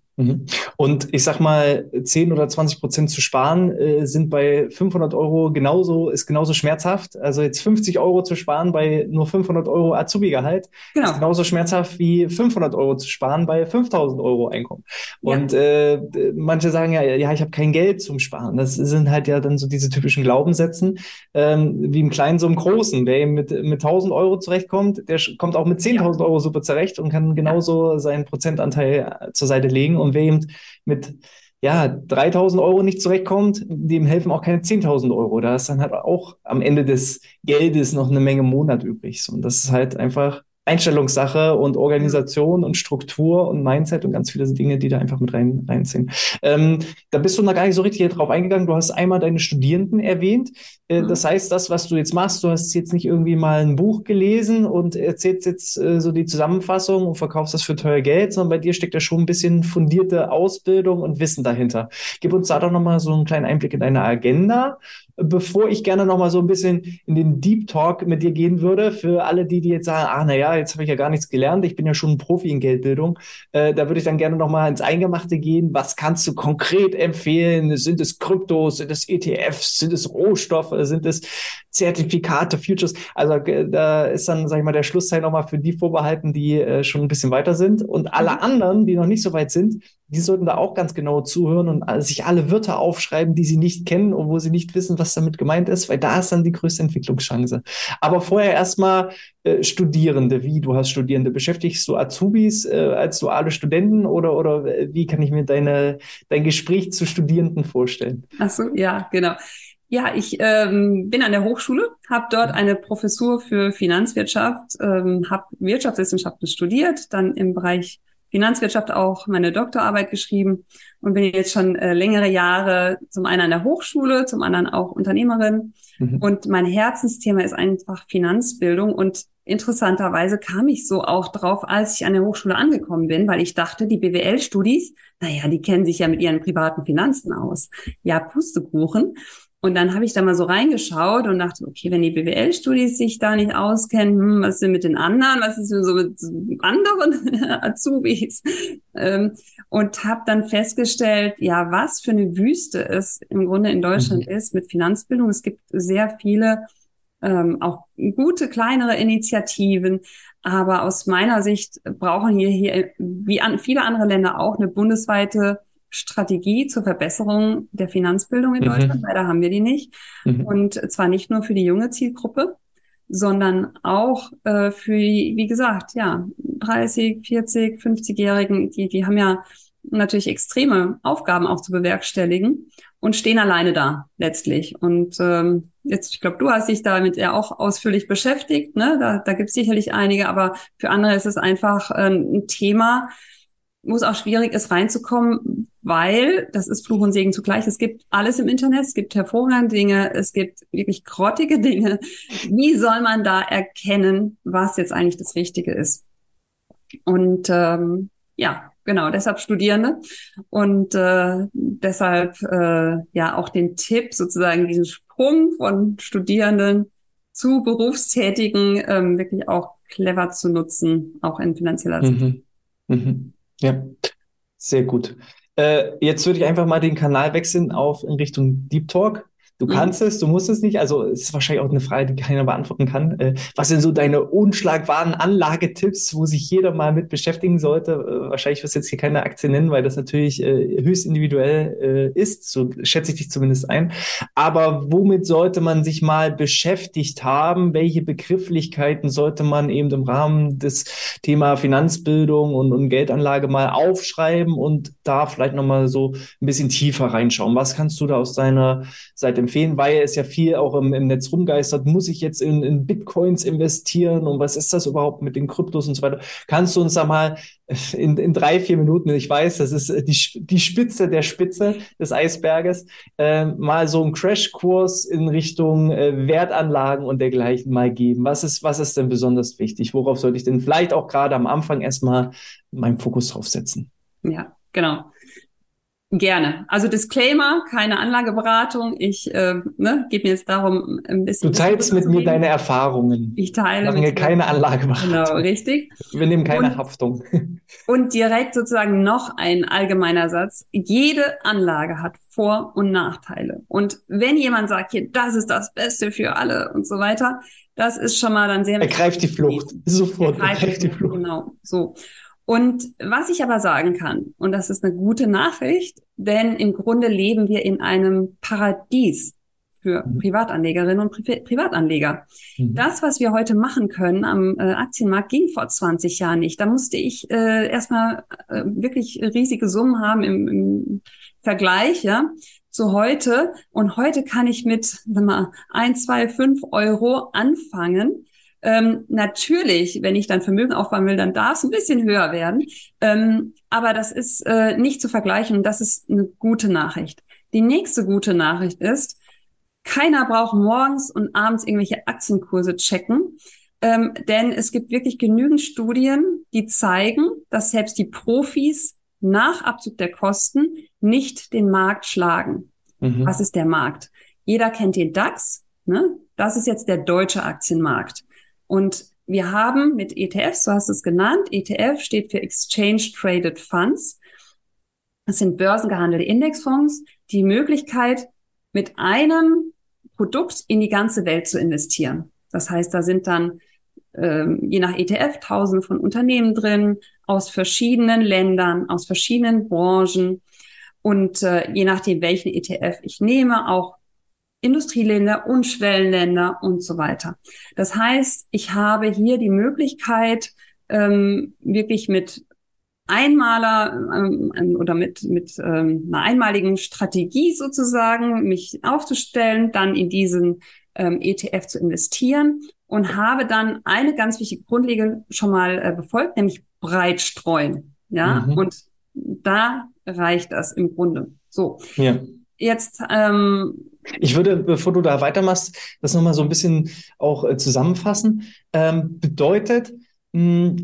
Und ich sag mal, zehn oder zwanzig Prozent zu sparen äh, sind bei fünfhundert Euro genauso, ist genauso schmerzhaft. Also jetzt fünfzig Euro zu sparen bei nur fünfhundert Euro Azubi-Gehalt genau. ist genauso schmerzhaft wie fünfhundert Euro zu sparen bei fünftausend Euro Einkommen. Ja. Und äh, manche sagen ja, ja, ich habe kein Geld zum Sparen. Das sind halt ja dann so diese typischen Glaubenssätzen, ähm, wie im Kleinen so im Großen. Wer eben mit, mit tausend Euro zurechtkommt, der kommt auch mit zehntausend ja. Euro super zurecht und kann genauso ja. seinen Prozentanteil zur Seite legen. Und wer eben mit ja, dreitausend Euro nicht zurechtkommt, dem helfen auch keine zehntausend Euro. Da ist dann halt auch am Ende des Geldes noch eine Menge Monat übrig. Und das ist halt einfach Einstellungssache und Organisation und Struktur und Mindset und ganz viele Dinge, die da einfach mit rein, reinziehen. Ähm, da bist du noch gar nicht so richtig drauf eingegangen. Du hast einmal deine Studierenden erwähnt. Äh, mhm. Das heißt, das, was du jetzt machst, du hast jetzt nicht irgendwie mal ein Buch gelesen und erzählst jetzt äh, so die Zusammenfassung und verkaufst das für teuer Geld, sondern bei dir steckt ja schon ein bisschen fundierte Ausbildung und Wissen dahinter. Gib uns da doch nochmal so einen kleinen Einblick in deine Agenda, bevor ich gerne nochmal so ein bisschen in den Deep Talk mit dir gehen würde, für alle, die, die jetzt sagen, ah, naja, jetzt habe ich ja gar nichts gelernt, ich bin ja schon ein Profi in Geldbildung. Äh, da würde ich dann gerne nochmal ins Eingemachte gehen. Was kannst du konkret empfehlen? Sind es Kryptos? Sind es E T Fs? Sind es Rohstoffe? Sind es Zertifikate, Futures? Also äh, da ist dann, sag ich mal, der Schlussteil nochmal für die vorbehalten, die äh, schon ein bisschen weiter sind. Und alle anderen, die noch nicht so weit sind, die sollten da auch ganz genau zuhören und sich alle Wörter aufschreiben, die sie nicht kennen und wo sie nicht wissen, was damit gemeint ist, weil da ist dann die größte Entwicklungschance. Aber vorher erstmal äh, Studierende. Wie, du hast Studierende? Beschäftigst du Azubis äh, als duale Studenten oder oder wie kann ich mir deine dein Gespräch zu Studierenden vorstellen? Ach so, ja, genau. Ja, ich ähm, bin an der Hochschule, habe dort eine Professur für Finanzwirtschaft, ähm, habe Wirtschaftswissenschaften studiert, dann im Bereich Finanzwirtschaft auch meine Doktorarbeit geschrieben und bin jetzt schon äh, längere Jahre zum einen an der Hochschule, zum anderen auch Unternehmerin. Mhm. Und mein Herzensthema ist einfach Finanzbildung. Und interessanterweise kam ich so auch drauf, als ich an der Hochschule angekommen bin, weil ich dachte, die B W L-Studis, naja, die kennen sich ja mit ihren privaten Finanzen aus. Ja, Pustekuchen. Und dann habe ich da mal so reingeschaut und dachte, okay, wenn die B W L-Studis sich da nicht auskennen, hm, was ist denn mit den anderen, was ist denn so mit anderen Azubis? Ähm, und habe dann festgestellt, ja, was für eine Wüste es im Grunde in Deutschland mhm. ist mit Finanzbildung. Es gibt sehr viele, ähm, auch gute, kleinere Initiativen. Aber aus meiner Sicht brauchen hier, hier wie an, viele andere Länder auch, eine bundesweite Strategie zur Verbesserung der Finanzbildung in mhm. Deutschland, leider haben wir die nicht. Mhm. Und zwar nicht nur für die junge Zielgruppe, sondern auch äh, für, wie gesagt, ja, dreißig, vierzig, fünfzigjährigen, die, die haben ja natürlich extreme Aufgaben auch zu bewerkstelligen und stehen alleine da letztlich. Und ähm, jetzt, ich glaube, du hast dich damit ja auch ausführlich beschäftigt, ne? Da, da gibt es sicherlich einige, aber für andere ist es einfach ähm, ein Thema, muss auch schwierig ist, reinzukommen, weil, das ist Fluch und Segen zugleich, es gibt alles im Internet, es gibt hervorragende Dinge, es gibt wirklich grottige Dinge. Wie soll man da erkennen, was jetzt eigentlich das Richtige ist? Und ähm, ja, genau, deshalb Studierende und äh, deshalb äh, ja auch den Tipp, sozusagen diesen Sprung von Studierenden zu Berufstätigen ähm, wirklich auch clever zu nutzen, auch in finanzieller Sicht. Mhm. Mhm. Ja, sehr gut. Äh, jetzt würde ich einfach mal den Kanal wechseln auf in Richtung Deep Talk. Du kannst mhm. es, du musst es nicht. Also es ist wahrscheinlich auch eine Frage, die keiner beantworten kann. Äh, was sind so deine unschlagbaren Anlagetipps, wo sich jeder mal mit beschäftigen sollte? Äh, wahrscheinlich wirst du jetzt hier keine Aktie nennen, weil das natürlich äh, höchst individuell äh, ist. So schätze ich dich zumindest ein. Aber womit sollte man sich mal beschäftigt haben? Welche Begrifflichkeiten sollte man eben im Rahmen des Thema Finanzbildung und, und Geldanlage mal aufschreiben und da vielleicht nochmal so ein bisschen tiefer reinschauen? Was kannst du da aus deiner Seite empfehlen? Empfehlen, weil es ja viel auch im, im Netz rumgeistert, muss ich jetzt in, in Bitcoins investieren und was ist das überhaupt mit den Kryptos und so weiter. Kannst du uns da mal in, in drei, vier Minuten, ich weiß, das ist die, die Spitze der Spitze des Eisberges, äh, mal so einen Crashkurs in Richtung äh, Wertanlagen und dergleichen mal geben. Was ist, was ist denn besonders wichtig? Worauf sollte ich denn vielleicht auch gerade am Anfang erstmal meinen Fokus drauf setzen? Ja, genau. Gerne. Also Disclaimer, keine Anlageberatung. Ich äh, ne, geht mir jetzt darum, ein bisschen... Du teilst mit mir deine Erfahrungen. Ich teile... Wir machen hier keine Anlageberatung. Genau, richtig. Wir nehmen keine und, Haftung. Und direkt sozusagen noch ein allgemeiner Satz. Jede Anlage hat Vor- und Nachteile. Und wenn jemand sagt, hier, das ist das Beste für alle und so weiter, das ist schon mal dann sehr... Ergreift die Flucht. Sofort. Ergreift, Ergreift die Flucht. Genau, so. Und was ich aber sagen kann, und das ist eine gute Nachricht, denn im Grunde leben wir in einem Paradies für Privatanlegerinnen und Pri- Privatanleger. Mhm. Das, was wir heute machen können am äh, Aktienmarkt, ging vor zwanzig Jahren nicht. Da musste ich äh, erstmal äh, wirklich riesige Summen haben im, im Vergleich, ja, zu heute. Und heute kann ich mit, sag mal, ein, zwei, fünf Euro anfangen. Ähm, natürlich, wenn ich dann Vermögen aufbauen will, dann darf es ein bisschen höher werden. Ähm, aber das ist äh, nicht zu vergleichen und das ist eine gute Nachricht. Die nächste gute Nachricht ist, keiner braucht morgens und abends irgendwelche Aktienkurse checken, ähm, denn es gibt wirklich genügend Studien, die zeigen, dass selbst die Profis nach Abzug der Kosten nicht den Markt schlagen. Mhm. Was ist der Markt? Jeder kennt den DAX, ne? Das ist jetzt der deutsche Aktienmarkt. Und wir haben mit E T Fs, so hast du es genannt, E T F steht für Exchange Traded Funds. Das sind börsengehandelte Indexfonds, die Möglichkeit, mit einem Produkt in die ganze Welt zu investieren. Das heißt, da sind dann ähm, je nach E T F tausende von Unternehmen drin, aus verschiedenen Ländern, aus verschiedenen Branchen. Und äh, je nachdem, welchen E T F ich nehme, auch Industrieländer und Schwellenländer und so weiter. Das heißt, ich habe hier die Möglichkeit, ähm, wirklich mit einmaler ähm, oder mit mit ähm, einer einmaligen Strategie sozusagen mich aufzustellen, dann in diesen ähm, E T F zu investieren und habe dann eine ganz wichtige Grundlage schon mal äh, befolgt, nämlich breit streuen. Ja, mhm. Und da reicht das im Grunde. So, ja. Jetzt... Ähm, Ich würde, bevor du da weitermachst, das nochmal so ein bisschen auch äh, zusammenfassen. Ähm, bedeutet, mh,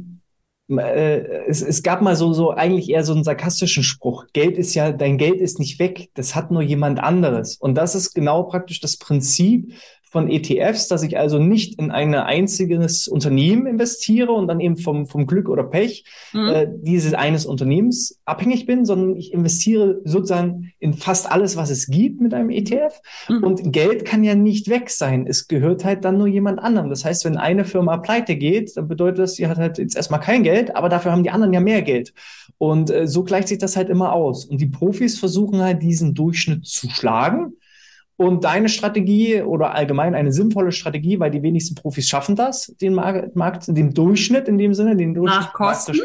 äh, es, es gab mal so, so eigentlich eher so einen sarkastischen Spruch. Geld ist ja, dein Geld ist nicht weg, das hat nur jemand anderes. Und das ist genau praktisch das Prinzip von E T Fs, dass ich also nicht in ein einziges Unternehmen investiere und dann eben vom, vom Glück oder Pech mhm. äh, dieses eines Unternehmens abhängig bin, sondern ich investiere sozusagen in fast alles, was es gibt mit einem E T F. Mhm. Und Geld kann ja nicht weg sein. Es gehört halt dann nur jemand anderem. Das heißt, wenn eine Firma pleite geht, dann bedeutet das, sie hat halt jetzt erstmal kein Geld, aber dafür haben die anderen ja mehr Geld. Und äh, so gleicht sich das halt immer aus. Und die Profis versuchen halt, diesen Durchschnitt zu schlagen. Und deine Strategie oder allgemein eine sinnvolle Strategie, weil die wenigsten Profis schaffen das, den Markt, den Durchschnitt in dem Sinne, den Durchschnitt. Nach Kosten.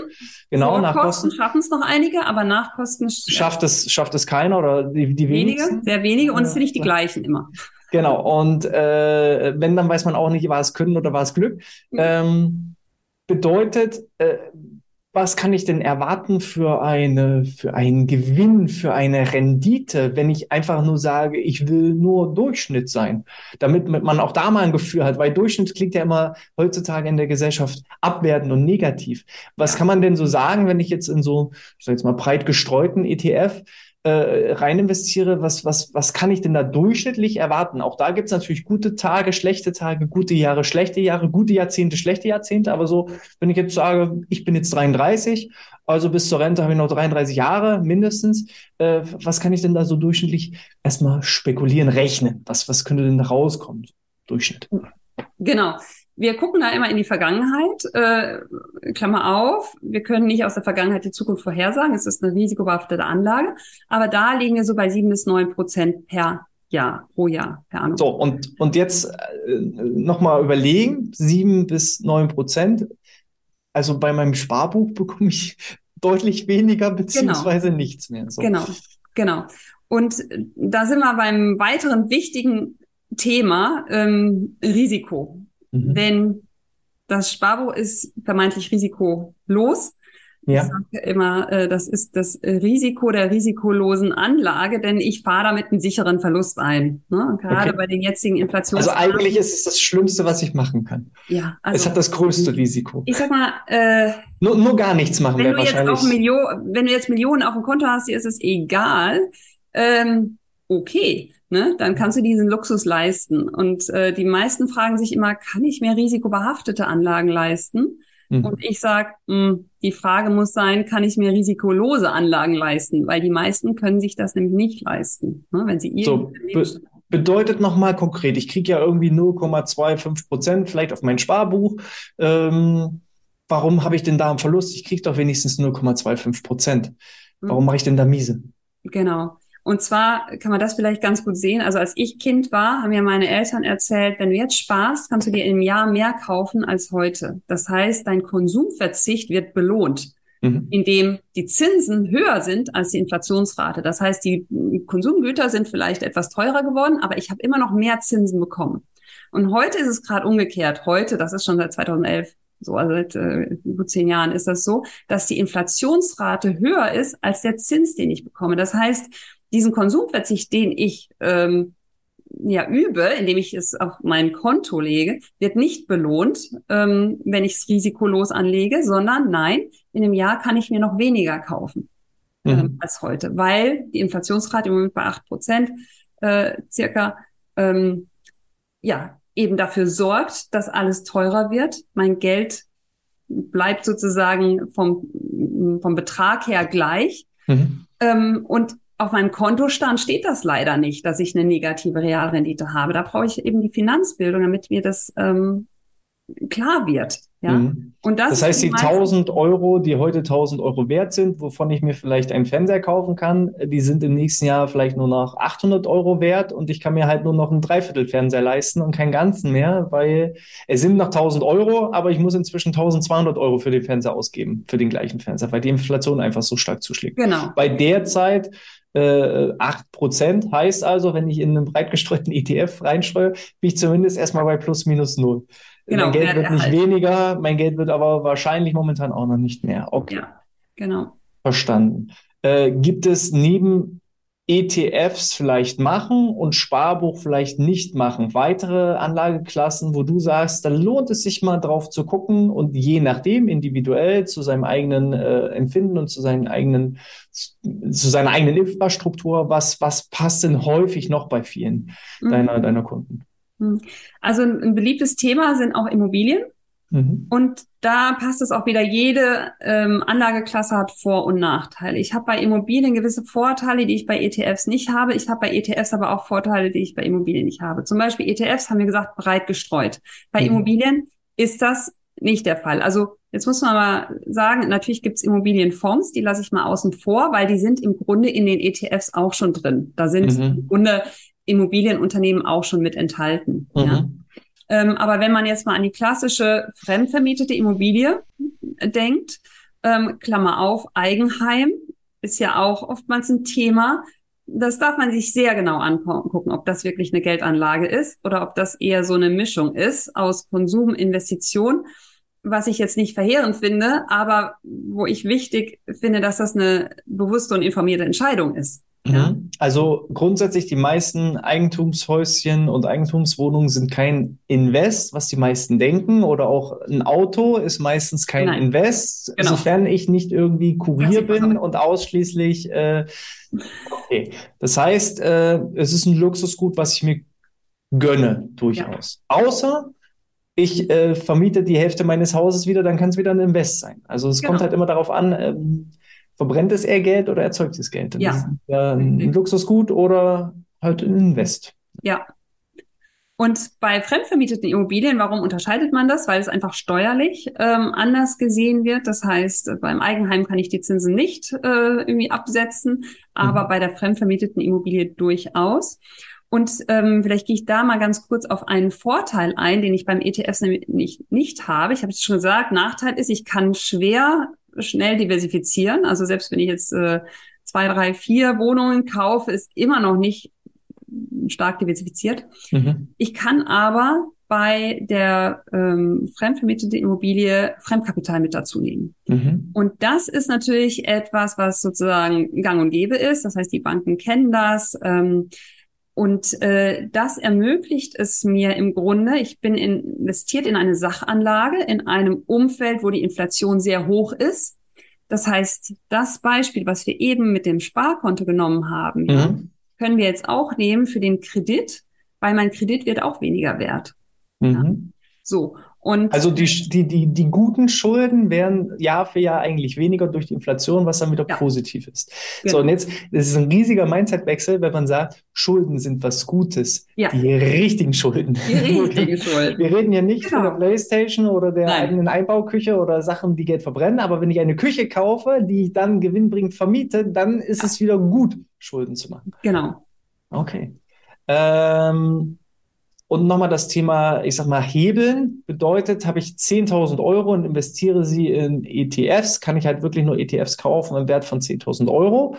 Genau, nach Kosten. Schaffen es noch einige, aber nach Kosten schafft es, schafft es keiner oder die, die wenigsten. Wenige, sehr wenige und es sind nicht die gleichen immer. Genau. Und äh, wenn, dann weiß man auch nicht, war es Können oder war es Glück. Ähm, bedeutet, äh, was kann ich denn erwarten für eine, für einen Gewinn, für eine Rendite, wenn ich einfach nur sage, ich will nur Durchschnitt sein, damit man auch da mal ein Gefühl hat, weil Durchschnitt klingt ja immer heutzutage in der Gesellschaft abwertend und negativ. Was kann man denn so sagen, wenn ich jetzt in so, ich sag jetzt mal, breit gestreuten E T F äh, rein investiere? Was, was, was kann ich denn da durchschnittlich erwarten? Auch da gibt's natürlich gute Tage, schlechte Tage, gute Jahre, schlechte Jahre, gute Jahrzehnte, schlechte Jahrzehnte. Aber so, wenn ich jetzt sage, ich bin jetzt dreiunddreißig, also bis zur Rente habe ich noch dreiunddreißig Jahre mindestens. Äh, was kann ich denn da so durchschnittlich erstmal spekulieren, rechnen? Was, was könnte denn da rauskommen? Durchschnitt. Genau. Wir gucken da immer in die Vergangenheit. Äh, Klammer auf, wir können nicht aus der Vergangenheit die Zukunft vorhersagen. Es ist eine risikobehaftete Anlage. Aber da liegen wir so bei sieben bis neun Prozent per Jahr, pro Jahr, per Anno. So, und, und jetzt äh, nochmal überlegen, sieben bis neun Prozent. Also bei meinem Sparbuch bekomme ich deutlich weniger beziehungsweise genau. nichts mehr. So. Genau, genau. Und da sind wir beim weiteren wichtigen Thema ähm, Risiko. Mhm. Denn das Sparbuch ist vermeintlich risikolos, Ja. Ich sage immer, das ist das Risiko der risikolosen Anlage, denn ich fahre damit einen sicheren Verlust ein. Ne? Gerade okay. bei den jetzigen Inflations. Also eigentlich ist es das Schlimmste, was ich machen kann. Ja. Also, es hat das größte Risiko. Ich sag mal, äh, nur, nur gar nichts machen wir wahrscheinlich. Jetzt Million, wenn du jetzt Millionen auf dem Konto hast, dir ist es egal. Ähm, okay. Ne, dann kannst du diesen Luxus leisten. Und äh, die meisten fragen sich immer, kann ich mir risikobehaftete Anlagen leisten? Mhm. Und ich sage, die Frage muss sein, kann ich mir risikolose Anlagen leisten? Weil die meisten können sich das nämlich nicht leisten, ne, wenn sie ihr so, be- bedeutet nochmal konkret, ich kriege ja irgendwie null Komma fünfundzwanzig Prozent vielleicht auf mein Sparbuch. Ähm, warum habe ich denn da einen Verlust? Ich kriege doch wenigstens null Komma fünfundzwanzig Prozent. Warum mhm. mache ich denn da miese? Genau. Und zwar kann man das vielleicht ganz gut sehen. Also als ich Kind war, haben mir meine Eltern erzählt, wenn du jetzt sparst, kannst du dir im Jahr mehr kaufen als heute. Das heißt, dein Konsumverzicht wird belohnt, mhm. indem die Zinsen höher sind als die Inflationsrate. Das heißt, die Konsumgüter sind vielleicht etwas teurer geworden, aber ich habe immer noch mehr Zinsen bekommen. Und heute ist es gerade umgekehrt. Heute, das ist schon seit zweitausendelf. So, also seit äh, gut zehn Jahren ist das so, dass die Inflationsrate höher ist als der Zins, den ich bekomme. Das heißt, diesen Konsumverzicht, den ich ähm, ja übe, indem ich es auf mein Konto lege, wird nicht belohnt, ähm, wenn ich es risikolos anlege, sondern nein, in einem Jahr kann ich mir noch weniger kaufen ähm, mhm. als heute, weil die Inflationsrate im Moment bei acht Prozent äh, circa ähm, ja eben dafür sorgt, dass alles teurer wird. Mein Geld bleibt sozusagen vom, vom Betrag her gleich. Mhm. Ähm, und auf meinem Kontostand steht das leider nicht, dass ich eine negative Realrendite habe. Da brauche ich eben die Finanzbildung, damit mir das ähm, klar wird. Ja? Mhm. Und das, das heißt, die tausend Euro, die heute tausend Euro wert sind, wovon ich mir vielleicht einen Fernseher kaufen kann, die sind im nächsten Jahr vielleicht nur noch achthundert Euro wert und ich kann mir halt nur noch einen Dreiviertel-Fernseher leisten und keinen ganzen mehr, weil es sind noch tausend Euro, aber ich muss inzwischen tausendzweihundert Euro für den Fernseher ausgeben, für den gleichen Fernseher, weil die Inflation einfach so stark zuschlägt. Genau. Bei der Zeit Äh, acht Prozent heißt also, wenn ich in einen breit gestreuten E T F reinstreue, bin ich zumindest erstmal bei plus minus null. Genau, mein Geld wird nicht weniger, mein Geld wird aber wahrscheinlich momentan auch noch nicht mehr. Okay. Ja, genau. Verstanden. Äh, gibt es neben E T Fs vielleicht machen und Sparbuch vielleicht nicht machen weitere Anlageklassen, wo du sagst, da lohnt es sich mal drauf zu gucken und je nachdem individuell zu seinem eigenen äh, Empfinden und zu seinen eigenen zu seiner eigenen Infrastruktur, was was passt denn häufig noch bei vielen deiner mhm. deiner Kunden? Also ein, ein beliebtes Thema sind auch Immobilien. Und da passt es auch wieder, jede ähm, Anlageklasse hat Vor- und Nachteile. Ich habe bei Immobilien gewisse Vorteile, die ich bei E T Fs nicht habe. Ich habe bei E T Fs aber auch Vorteile, die ich bei Immobilien nicht habe. Zum Beispiel E T Fs, haben wir gesagt, breit gestreut. Bei mhm. Immobilien ist das nicht der Fall. Also jetzt muss man mal sagen, natürlich gibt es Immobilienfonds, die lasse ich mal außen vor, weil die sind im Grunde in den E T Fs auch schon drin. Da sind mhm. im Grunde Immobilienunternehmen auch schon mit enthalten. Mhm. Ja. Ähm, aber wenn man jetzt mal an die klassische fremdvermietete Immobilie denkt, ähm, Klammer auf, Eigenheim ist ja auch oftmals ein Thema. Das darf man sich sehr genau angucken, ob das wirklich eine Geldanlage ist oder ob das eher so eine Mischung ist aus Konsum, Investition, was ich jetzt nicht verheerend finde, aber wo ich wichtig finde, dass das eine bewusste und informierte Entscheidung ist. Ja. Also grundsätzlich die meisten Eigentumshäuschen und Eigentumswohnungen sind kein Invest, was die meisten denken, oder auch ein Auto ist meistens kein Nein. Invest, genau. sofern ich nicht irgendwie Kurier bin und ausschließlich äh, okay. Das heißt, äh, es ist ein Luxusgut, was ich mir gönne durchaus. Ja. Außer ich äh, vermiete die Hälfte meines Hauses wieder, dann kann es wieder ein Invest sein. Also es genau. kommt halt immer darauf an, ähm, verbrennt es eher Geld oder erzeugt es Geld? Ja. Ist ja ein Luxusgut oder halt ein Invest. Ja. Und bei fremdvermieteten Immobilien, warum unterscheidet man das? Weil es einfach steuerlich ähm, anders gesehen wird. Das heißt, beim Eigenheim kann ich die Zinsen nicht äh, irgendwie absetzen, aber mhm. bei der fremdvermieteten Immobilie durchaus. Und ähm, vielleicht gehe ich da mal ganz kurz auf einen Vorteil ein, den ich beim E T Fs nämlich nicht, nicht habe. Ich habe es schon gesagt, Nachteil ist, ich kann schwer schnell diversifizieren. Also selbst wenn ich jetzt äh, zwei, drei, vier Wohnungen kaufe, ist immer noch nicht stark diversifiziert. Mhm. Ich kann aber bei der ähm, fremdvermieteten Immobilie Fremdkapital mit dazu nehmen. Mhm. Und das ist natürlich etwas, was sozusagen gang und gäbe ist. Das heißt, die Banken kennen das. Ähm, und äh, das ermöglicht es mir im Grunde, ich bin investiert in eine Sachanlage, in einem Umfeld, wo die Inflation sehr hoch ist. Das heißt, das Beispiel, was wir eben mit dem Sparkonto genommen haben, mhm. ja, können wir jetzt auch nehmen für den Kredit, weil mein Kredit wird auch weniger wert. Ja. Mhm. So. Und also die, die, die, die guten Schulden werden Jahr für Jahr eigentlich weniger durch die Inflation, was dann wieder ja. positiv ist. Genau. So, und jetzt, das ist ein riesiger Mindset-Wechsel, wenn man sagt, Schulden sind was Gutes. Ja. Die richtigen Schulden. Die richtigen Schulden. Wir reden ja nicht genau. von der Playstation oder der Nein. eigenen Einbauküche oder Sachen, die Geld verbrennen, aber wenn ich eine Küche kaufe, die ich dann gewinnbringend vermiete, dann ist ja. es wieder gut, Schulden zu machen. Genau. Okay. Ähm... Und nochmal das Thema, ich sag mal, hebeln bedeutet, habe ich zehntausend Euro und investiere sie in E T Fs, kann ich halt wirklich nur E T Fs kaufen im Wert von zehntausend Euro.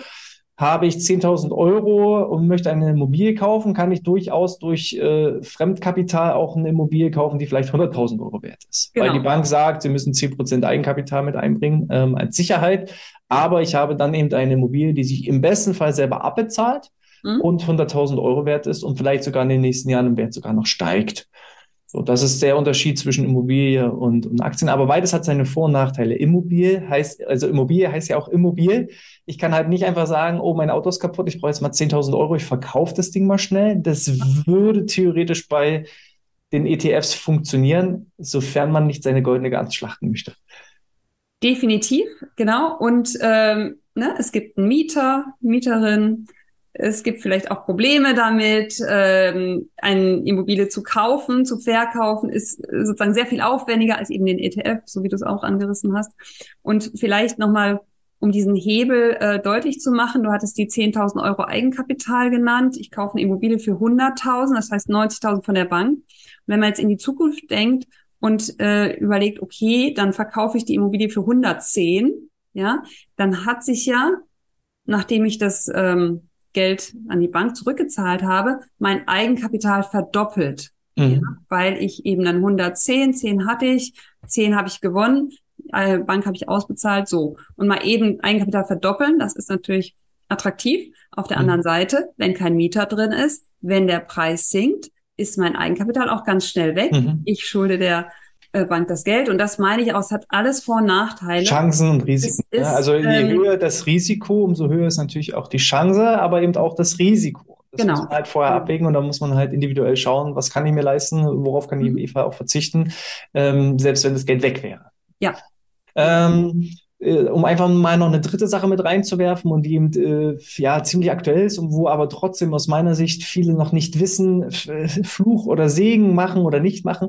Habe ich zehntausend Euro und möchte eine Immobilie kaufen, kann ich durchaus durch äh, Fremdkapital auch eine Immobilie kaufen, die vielleicht hunderttausend Euro wert ist. Genau. Weil die Bank sagt, sie müssen zehn Prozent Eigenkapital mit einbringen ähm, als Sicherheit. Aber ich habe dann eben eine Immobilie, die sich im besten Fall selber abbezahlt. Und hunderttausend Euro wert ist und vielleicht sogar in den nächsten Jahren im Wert sogar noch steigt. So, das ist der Unterschied zwischen Immobilie und, und Aktien. Aber beides hat seine Vor- und Nachteile. Immobilie heißt, also Immobilie heißt ja auch Immobil. Ich kann halt nicht einfach sagen, oh, mein Auto ist kaputt, ich brauche jetzt mal zehntausend Euro, ich verkaufe das Ding mal schnell. Das würde theoretisch bei den E T Fs funktionieren, sofern man nicht seine goldene Gans schlachten möchte. Definitiv, genau. Und ähm, ne, es gibt einen Mieter, Mieterin. Es gibt vielleicht auch Probleme damit, ähm, eine Immobilie zu kaufen, zu verkaufen, ist sozusagen sehr viel aufwendiger als eben den E T F, so wie du es auch angerissen hast. Und vielleicht nochmal, um diesen Hebel äh, deutlich zu machen, du hattest die zehntausend Euro Eigenkapital genannt. Ich kaufe eine Immobilie für hunderttausend, das heißt neunzigtausend von der Bank. Und wenn man jetzt in die Zukunft denkt und äh, überlegt, okay, dann verkaufe ich die Immobilie für hundertzehn, ja, dann hat sich ja, nachdem ich das... Ähm, Geld an die Bank zurückgezahlt habe, mein Eigenkapital verdoppelt, mhm. ja, weil ich eben dann hundertzehn, zehn hatte ich, zehn habe ich gewonnen, äh, Bank habe ich ausbezahlt, so. Und mal eben Eigenkapital verdoppeln, das ist natürlich attraktiv. Auf der mhm. anderen Seite, wenn kein Mieter drin ist, wenn der Preis sinkt, ist mein Eigenkapital auch ganz schnell weg. Mhm. Ich schulde der Bank das Geld. Und das meine ich auch, es hat alles Vor- und Nachteile. Chancen und Risiken. Ist, ja, also je ähm, höher das Risiko, umso höher ist natürlich auch die Chance, aber eben auch das Risiko. Das genau. muss man halt vorher abwägen und da muss man halt individuell schauen, was kann ich mir leisten, worauf kann ich im E V auch verzichten, ähm, selbst wenn das Geld weg wäre. Ja. Ähm, äh, um einfach mal noch eine dritte Sache mit reinzuwerfen und die eben äh, ja, ziemlich aktuell ist und wo aber trotzdem aus meiner Sicht viele noch nicht wissen, Fluch oder Segen machen oder nicht machen,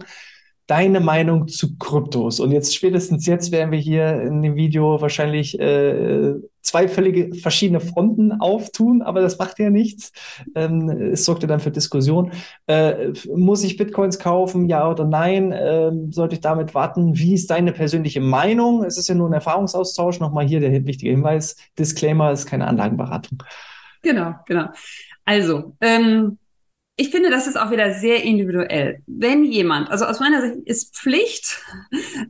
deine Meinung zu Kryptos. Und jetzt spätestens jetzt werden wir hier in dem Video wahrscheinlich äh, zwei völlig verschiedene Fronten auftun, aber das macht ja nichts. Ähm, es sorgt ja dann für Diskussion. Äh, muss ich Bitcoins kaufen, ja oder nein? Ähm, sollte ich damit warten? Wie ist deine persönliche Meinung? Es ist ja nur ein Erfahrungsaustausch. Nochmal hier der wichtige Hinweis. Disclaimer, ist keine Anlagenberatung. Genau, genau. Also, ähm, ich finde, das ist auch wieder sehr individuell. Wenn jemand, also aus meiner Sicht ist Pflicht,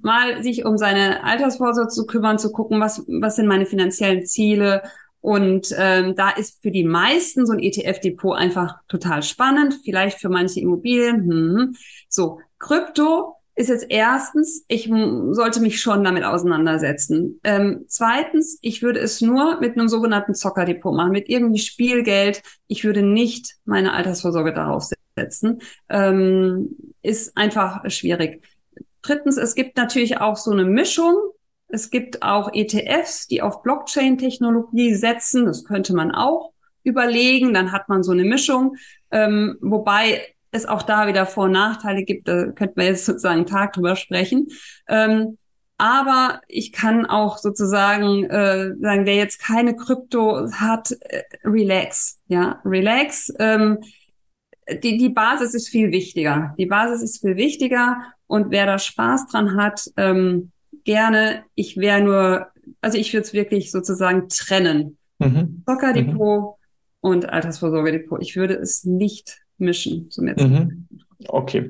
mal sich um seine Altersvorsorge zu kümmern, zu gucken, was was sind meine finanziellen Ziele. Und ähm, da ist für die meisten so ein E T F-Depot einfach total spannend. Vielleicht für manche Immobilien. Hm. So, Krypto ist jetzt erstens, ich m- sollte mich schon damit auseinandersetzen. Ähm, zweitens, ich würde es nur mit einem sogenannten Zockerdepot machen, mit irgendwie Spielgeld. Ich würde nicht meine Altersvorsorge darauf setzen. Ähm, ist einfach schwierig. Drittens, es gibt natürlich auch so eine Mischung. Es gibt auch E T Fs, die auf Blockchain-Technologie setzen. Das könnte man auch überlegen. Dann hat man so eine Mischung. Ähm, wobei es auch da wieder Vor- und Nachteile gibt, da könnten wir jetzt sozusagen einen Tag drüber sprechen. Ähm, aber ich kann auch sozusagen äh, sagen, wer jetzt keine Krypto hat, äh, relax. Ja, relax. Ähm, die, die Basis ist viel wichtiger. Die Basis ist viel wichtiger und wer da Spaß dran hat, ähm, gerne. Ich wäre nur, also ich würde es wirklich sozusagen trennen. Mhm. Zockerdepot mhm. und Altersvorsorgedepot. Ich würde es nicht mischen. Zum mhm. Okay.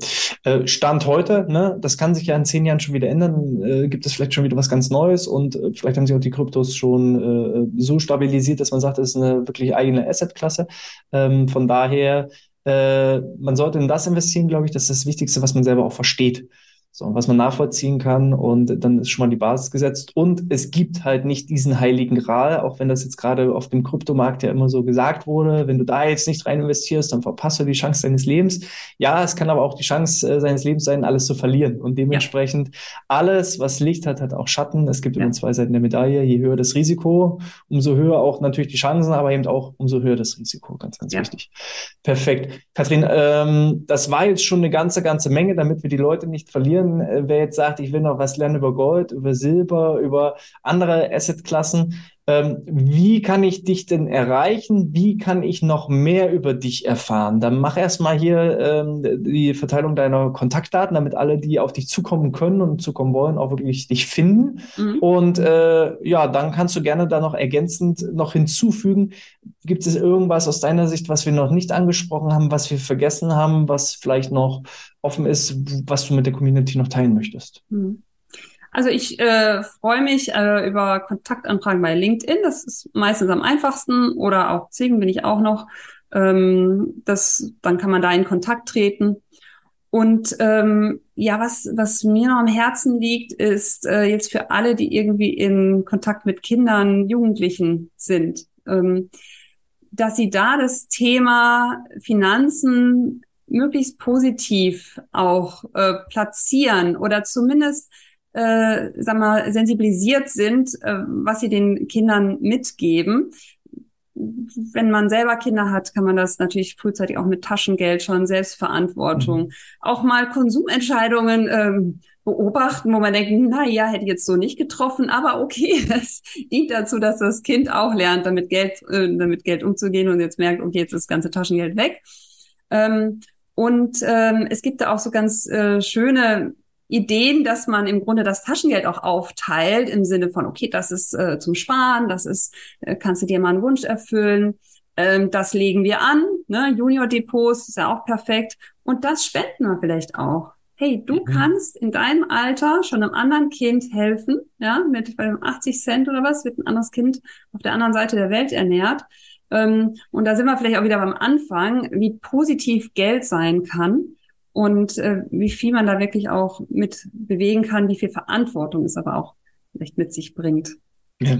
Stand heute, ne? Das kann sich ja in zehn Jahren schon wieder ändern. Äh, gibt es vielleicht schon wieder was ganz Neues und äh, vielleicht haben sich auch die Kryptos schon äh, so stabilisiert, dass man sagt, das ist eine wirklich eigene Assetklasse. Ähm, von daher, äh, man sollte in das investieren, glaube ich. Das ist das Wichtigste, was man selber auch versteht. So, was man nachvollziehen kann, und dann ist schon mal die Basis gesetzt. Und es gibt halt nicht diesen heiligen Gral, auch wenn das jetzt gerade auf dem Kryptomarkt ja immer so gesagt wurde, wenn du da jetzt nicht rein investierst, dann verpasst du die Chance deines Lebens. Ja, es kann aber auch die Chance äh, seines Lebens sein, alles zu verlieren. Und dementsprechend ja. alles, was Licht hat, hat auch Schatten. Es gibt ja. immer zwei Seiten der Medaille. Je höher das Risiko, umso höher auch natürlich die Chancen, aber eben auch umso höher das Risiko. Ganz, ganz ja. wichtig. Perfekt. Katrin, ähm, das war jetzt schon eine ganze, ganze Menge, damit wir die Leute nicht verlieren. Wer jetzt sagt, ich will noch was lernen über Gold, über Silber, über andere Assetklassen, ähm, wie kann ich dich denn erreichen? Wie kann ich noch mehr über dich erfahren? Dann mach erstmal hier ähm, die Verteilung deiner Kontaktdaten, damit alle, die auf dich zukommen können und zukommen wollen, auch wirklich dich finden. Mhm. Und äh, ja, dann kannst du gerne da noch ergänzend noch hinzufügen. Gibt es irgendwas aus deiner Sicht, was wir noch nicht angesprochen haben, was wir vergessen haben, was vielleicht noch offen ist, was du mit der Community noch teilen möchtest? Also ich äh, freue mich äh, über Kontaktanfragen bei LinkedIn. Das ist meistens am einfachsten, oder auch Xing bin ich auch noch. Ähm, das, dann kann man da in Kontakt treten. Und ähm, ja, was, was mir noch am Herzen liegt, ist äh, jetzt für alle, die irgendwie in Kontakt mit Kindern, Jugendlichen sind, ähm, dass sie da das Thema Finanzen möglichst positiv auch äh, platzieren oder zumindest äh, sag mal, sensibilisiert sind, äh, was sie den Kindern mitgeben. Wenn man selber Kinder hat, kann man das natürlich frühzeitig auch mit Taschengeld schon, Selbstverantwortung, mhm. auch mal Konsumentscheidungen ähm, beobachten, wo man denkt, na ja, hätte ich jetzt so nicht getroffen, aber okay, das dient dazu, dass das Kind auch lernt, damit Geld, äh, damit Geld umzugehen und jetzt merkt, okay, jetzt ist das ganze Taschengeld weg. Ähm, Und ähm, es gibt da auch so ganz äh, schöne Ideen, dass man im Grunde das Taschengeld auch aufteilt, im Sinne von, okay, das ist äh, zum Sparen, das ist, äh, kannst du dir mal einen Wunsch erfüllen, ähm, das legen wir an, ne? Junior-Depots ist ja auch perfekt. Und das spenden wir vielleicht auch. Hey, du mhm. kannst in deinem Alter schon einem anderen Kind helfen, ja, mit bei achtzig Cent oder was, wird ein anderes Kind auf der anderen Seite der Welt ernährt. Und da sind wir vielleicht auch wieder beim Anfang, wie positiv Geld sein kann und äh, wie viel man da wirklich auch mit bewegen kann, wie viel Verantwortung es aber auch vielleicht mit sich bringt. Ja,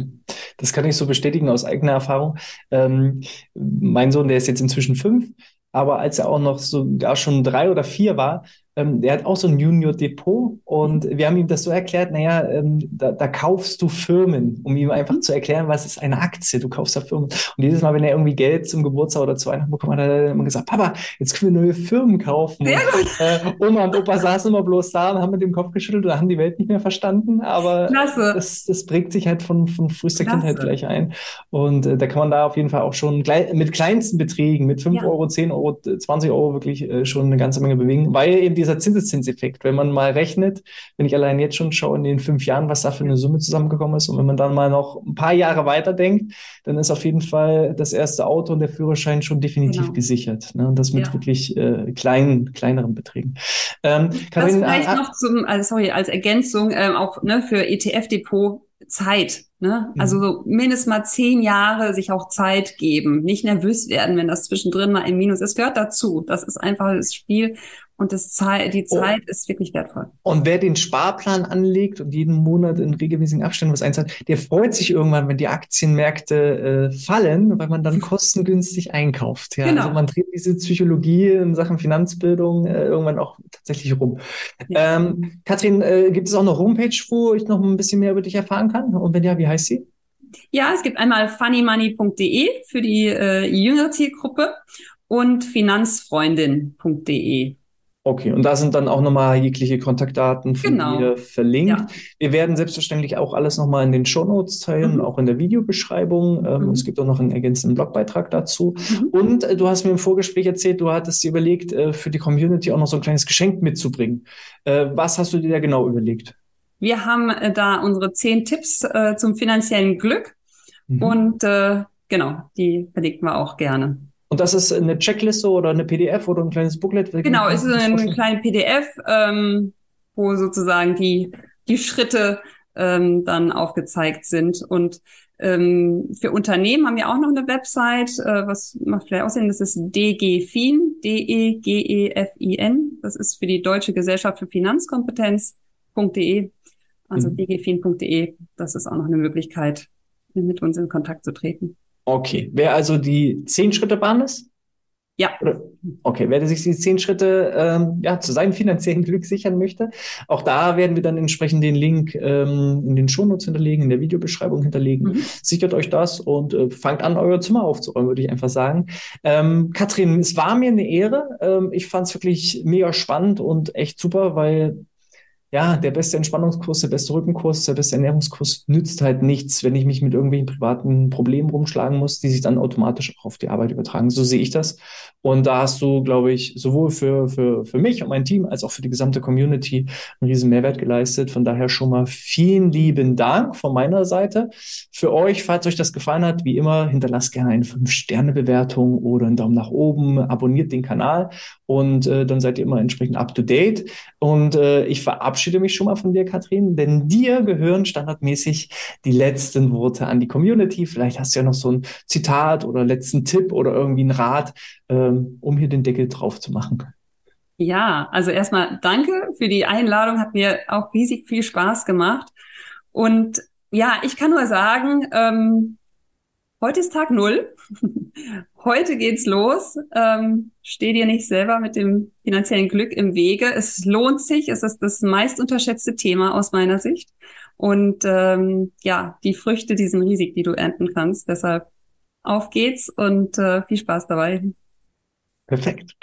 das kann ich so bestätigen aus eigener Erfahrung. Ähm, mein Sohn, der ist jetzt inzwischen fünf, aber als er auch noch sogar schon drei oder vier war, Ähm, der hat auch so ein Junior-Depot und wir haben ihm das so erklärt, naja, ähm, da, da kaufst du Firmen, um ihm einfach zu erklären, was ist eine Aktie, du kaufst da Firmen. Und jedes Mal, wenn er irgendwie Geld zum Geburtstag oder zu Weihnachten bekommen hat, hat er immer gesagt, Papa, jetzt können wir neue Firmen kaufen. Sehr gut. Äh, Oma und Opa saßen immer bloß da und haben mit dem Kopf geschüttelt oder haben die Welt nicht mehr verstanden, aber das, das prägt sich halt von, von frühester Klasse. Kindheit gleich ein. Und äh, da kann man da auf jeden Fall auch schon klei- mit kleinsten Beträgen, mit fünf ja. Euro, zehn Euro, zwanzig Euro wirklich äh, schon eine ganze Menge bewegen, weil eben die dieser Zinseszinseffekt, wenn man mal rechnet, wenn ich allein jetzt schon schaue in den fünf Jahren, was da für eine Summe zusammengekommen ist, und wenn man dann mal noch ein paar Jahre weiterdenkt, dann ist auf jeden Fall das erste Auto und der Führerschein schon definitiv genau. gesichert. Ne? Und das mit ja. wirklich äh, kleinen, kleineren Beträgen. Ähm, Katrin, das vielleicht ah, noch zum, also sorry, als Ergänzung ähm, auch ne, für E T F-Depot Zeit. Ne? Mhm. Also so mindestens mal zehn Jahre sich auch Zeit geben. Nicht nervös werden, wenn das zwischendrin mal im Minus ist. Es gehört dazu. Das ist einfach das Spiel. Und das Ze- die Zeit oh. ist wirklich wertvoll. Und wer den Sparplan anlegt und jeden Monat in regelmäßigen Abständen was einzahlt, der freut sich irgendwann, wenn die Aktienmärkte äh, fallen, weil man dann kostengünstig einkauft. Ja? Genau. Also man dreht diese Psychologie in Sachen Finanzbildung äh, irgendwann auch tatsächlich rum. Ja. Ähm, Katrin, äh, gibt es auch eine Homepage, wo ich noch ein bisschen mehr über dich erfahren kann? Und wenn ja, wie heißt sie? Ja, es gibt einmal funny money punkt de für die äh, jüngere Zielgruppe und finanzfreundin punkt de. Okay, und da sind dann auch nochmal jegliche Kontaktdaten von genau. dir verlinkt. Ja. Wir werden selbstverständlich auch alles nochmal in den Shownotes teilen, mhm. auch in der Videobeschreibung. Ähm, mhm. Es gibt auch noch einen ergänzenden Blogbeitrag dazu. Mhm. Und äh, du hast mir im Vorgespräch erzählt, du hattest dir überlegt, äh, für die Community auch noch so ein kleines Geschenk mitzubringen. Äh, was hast du dir da genau überlegt? Wir haben äh, da unsere zehn Tipps äh, zum finanziellen Glück. Mhm. Und äh, genau, die verlinken wir auch gerne. Und das ist eine Checkliste oder eine P D F oder ein kleines Booklet? Genau, es ist ein kleines P D F, ähm, wo sozusagen die, die Schritte ähm, dann aufgezeigt sind. Und ähm, für Unternehmen haben wir auch noch eine Website, äh, was macht vielleicht aussehen, das ist DeGeFin, D E G E F I N. Das ist für die Deutsche Gesellschaft für Finanzkompetenz punkt de, also mhm. D E G E F I N punkt de. Das ist auch noch eine Möglichkeit, mit uns in Kontakt zu treten. Okay, wäre also die zehn-Schritte-Bahn ist? Ja. Oder, okay, wer sich die zehn Schritte ähm, ja, zu seinem finanziellen Glück sichern möchte, auch da werden wir dann entsprechend den Link ähm, in den Shownotes hinterlegen, in der Videobeschreibung hinterlegen. Mhm. Sichert euch das und äh, fangt an, euer Zimmer aufzuräumen, würde ich einfach sagen. Ähm, Katrin, es war mir eine Ehre. Ähm, ich fand es wirklich mega spannend und echt super, weil ja, der beste Entspannungskurs, der beste Rückenkurs, der beste Ernährungskurs nützt halt nichts, wenn ich mich mit irgendwelchen privaten Problemen rumschlagen muss, die sich dann automatisch auch auf die Arbeit übertragen. So sehe ich das. Und da hast du, glaube ich, sowohl für, für, für mich und mein Team als auch für die gesamte Community einen riesen Mehrwert geleistet. Von daher schon mal vielen lieben Dank von meiner Seite. Für euch, falls euch das gefallen hat, wie immer, hinterlasst gerne eine fünf-Sterne-Bewertung oder einen Daumen nach oben, abonniert den Kanal und äh, dann seid ihr immer entsprechend up to date. Und äh, ich verabschiede Ich verabschiede mich schon mal von dir, Katrin, denn dir gehören standardmäßig die letzten Worte an die Community. Vielleicht hast du ja noch so ein Zitat oder letzten Tipp oder irgendwie einen Rat, ähm, um hier den Deckel drauf zu machen. Ja, also erstmal danke für die Einladung, hat mir auch riesig viel Spaß gemacht. Und ja, ich kann nur sagen, ähm, heute ist Tag Null. Heute geht's los. Ähm, steh dir nicht selber mit dem finanziellen Glück im Wege. Es lohnt sich. Es ist das meist unterschätzte Thema aus meiner Sicht. Und ähm, ja, die Früchte, die sind riesig, die du ernten kannst. Deshalb auf geht's und äh, viel Spaß dabei. Perfekt.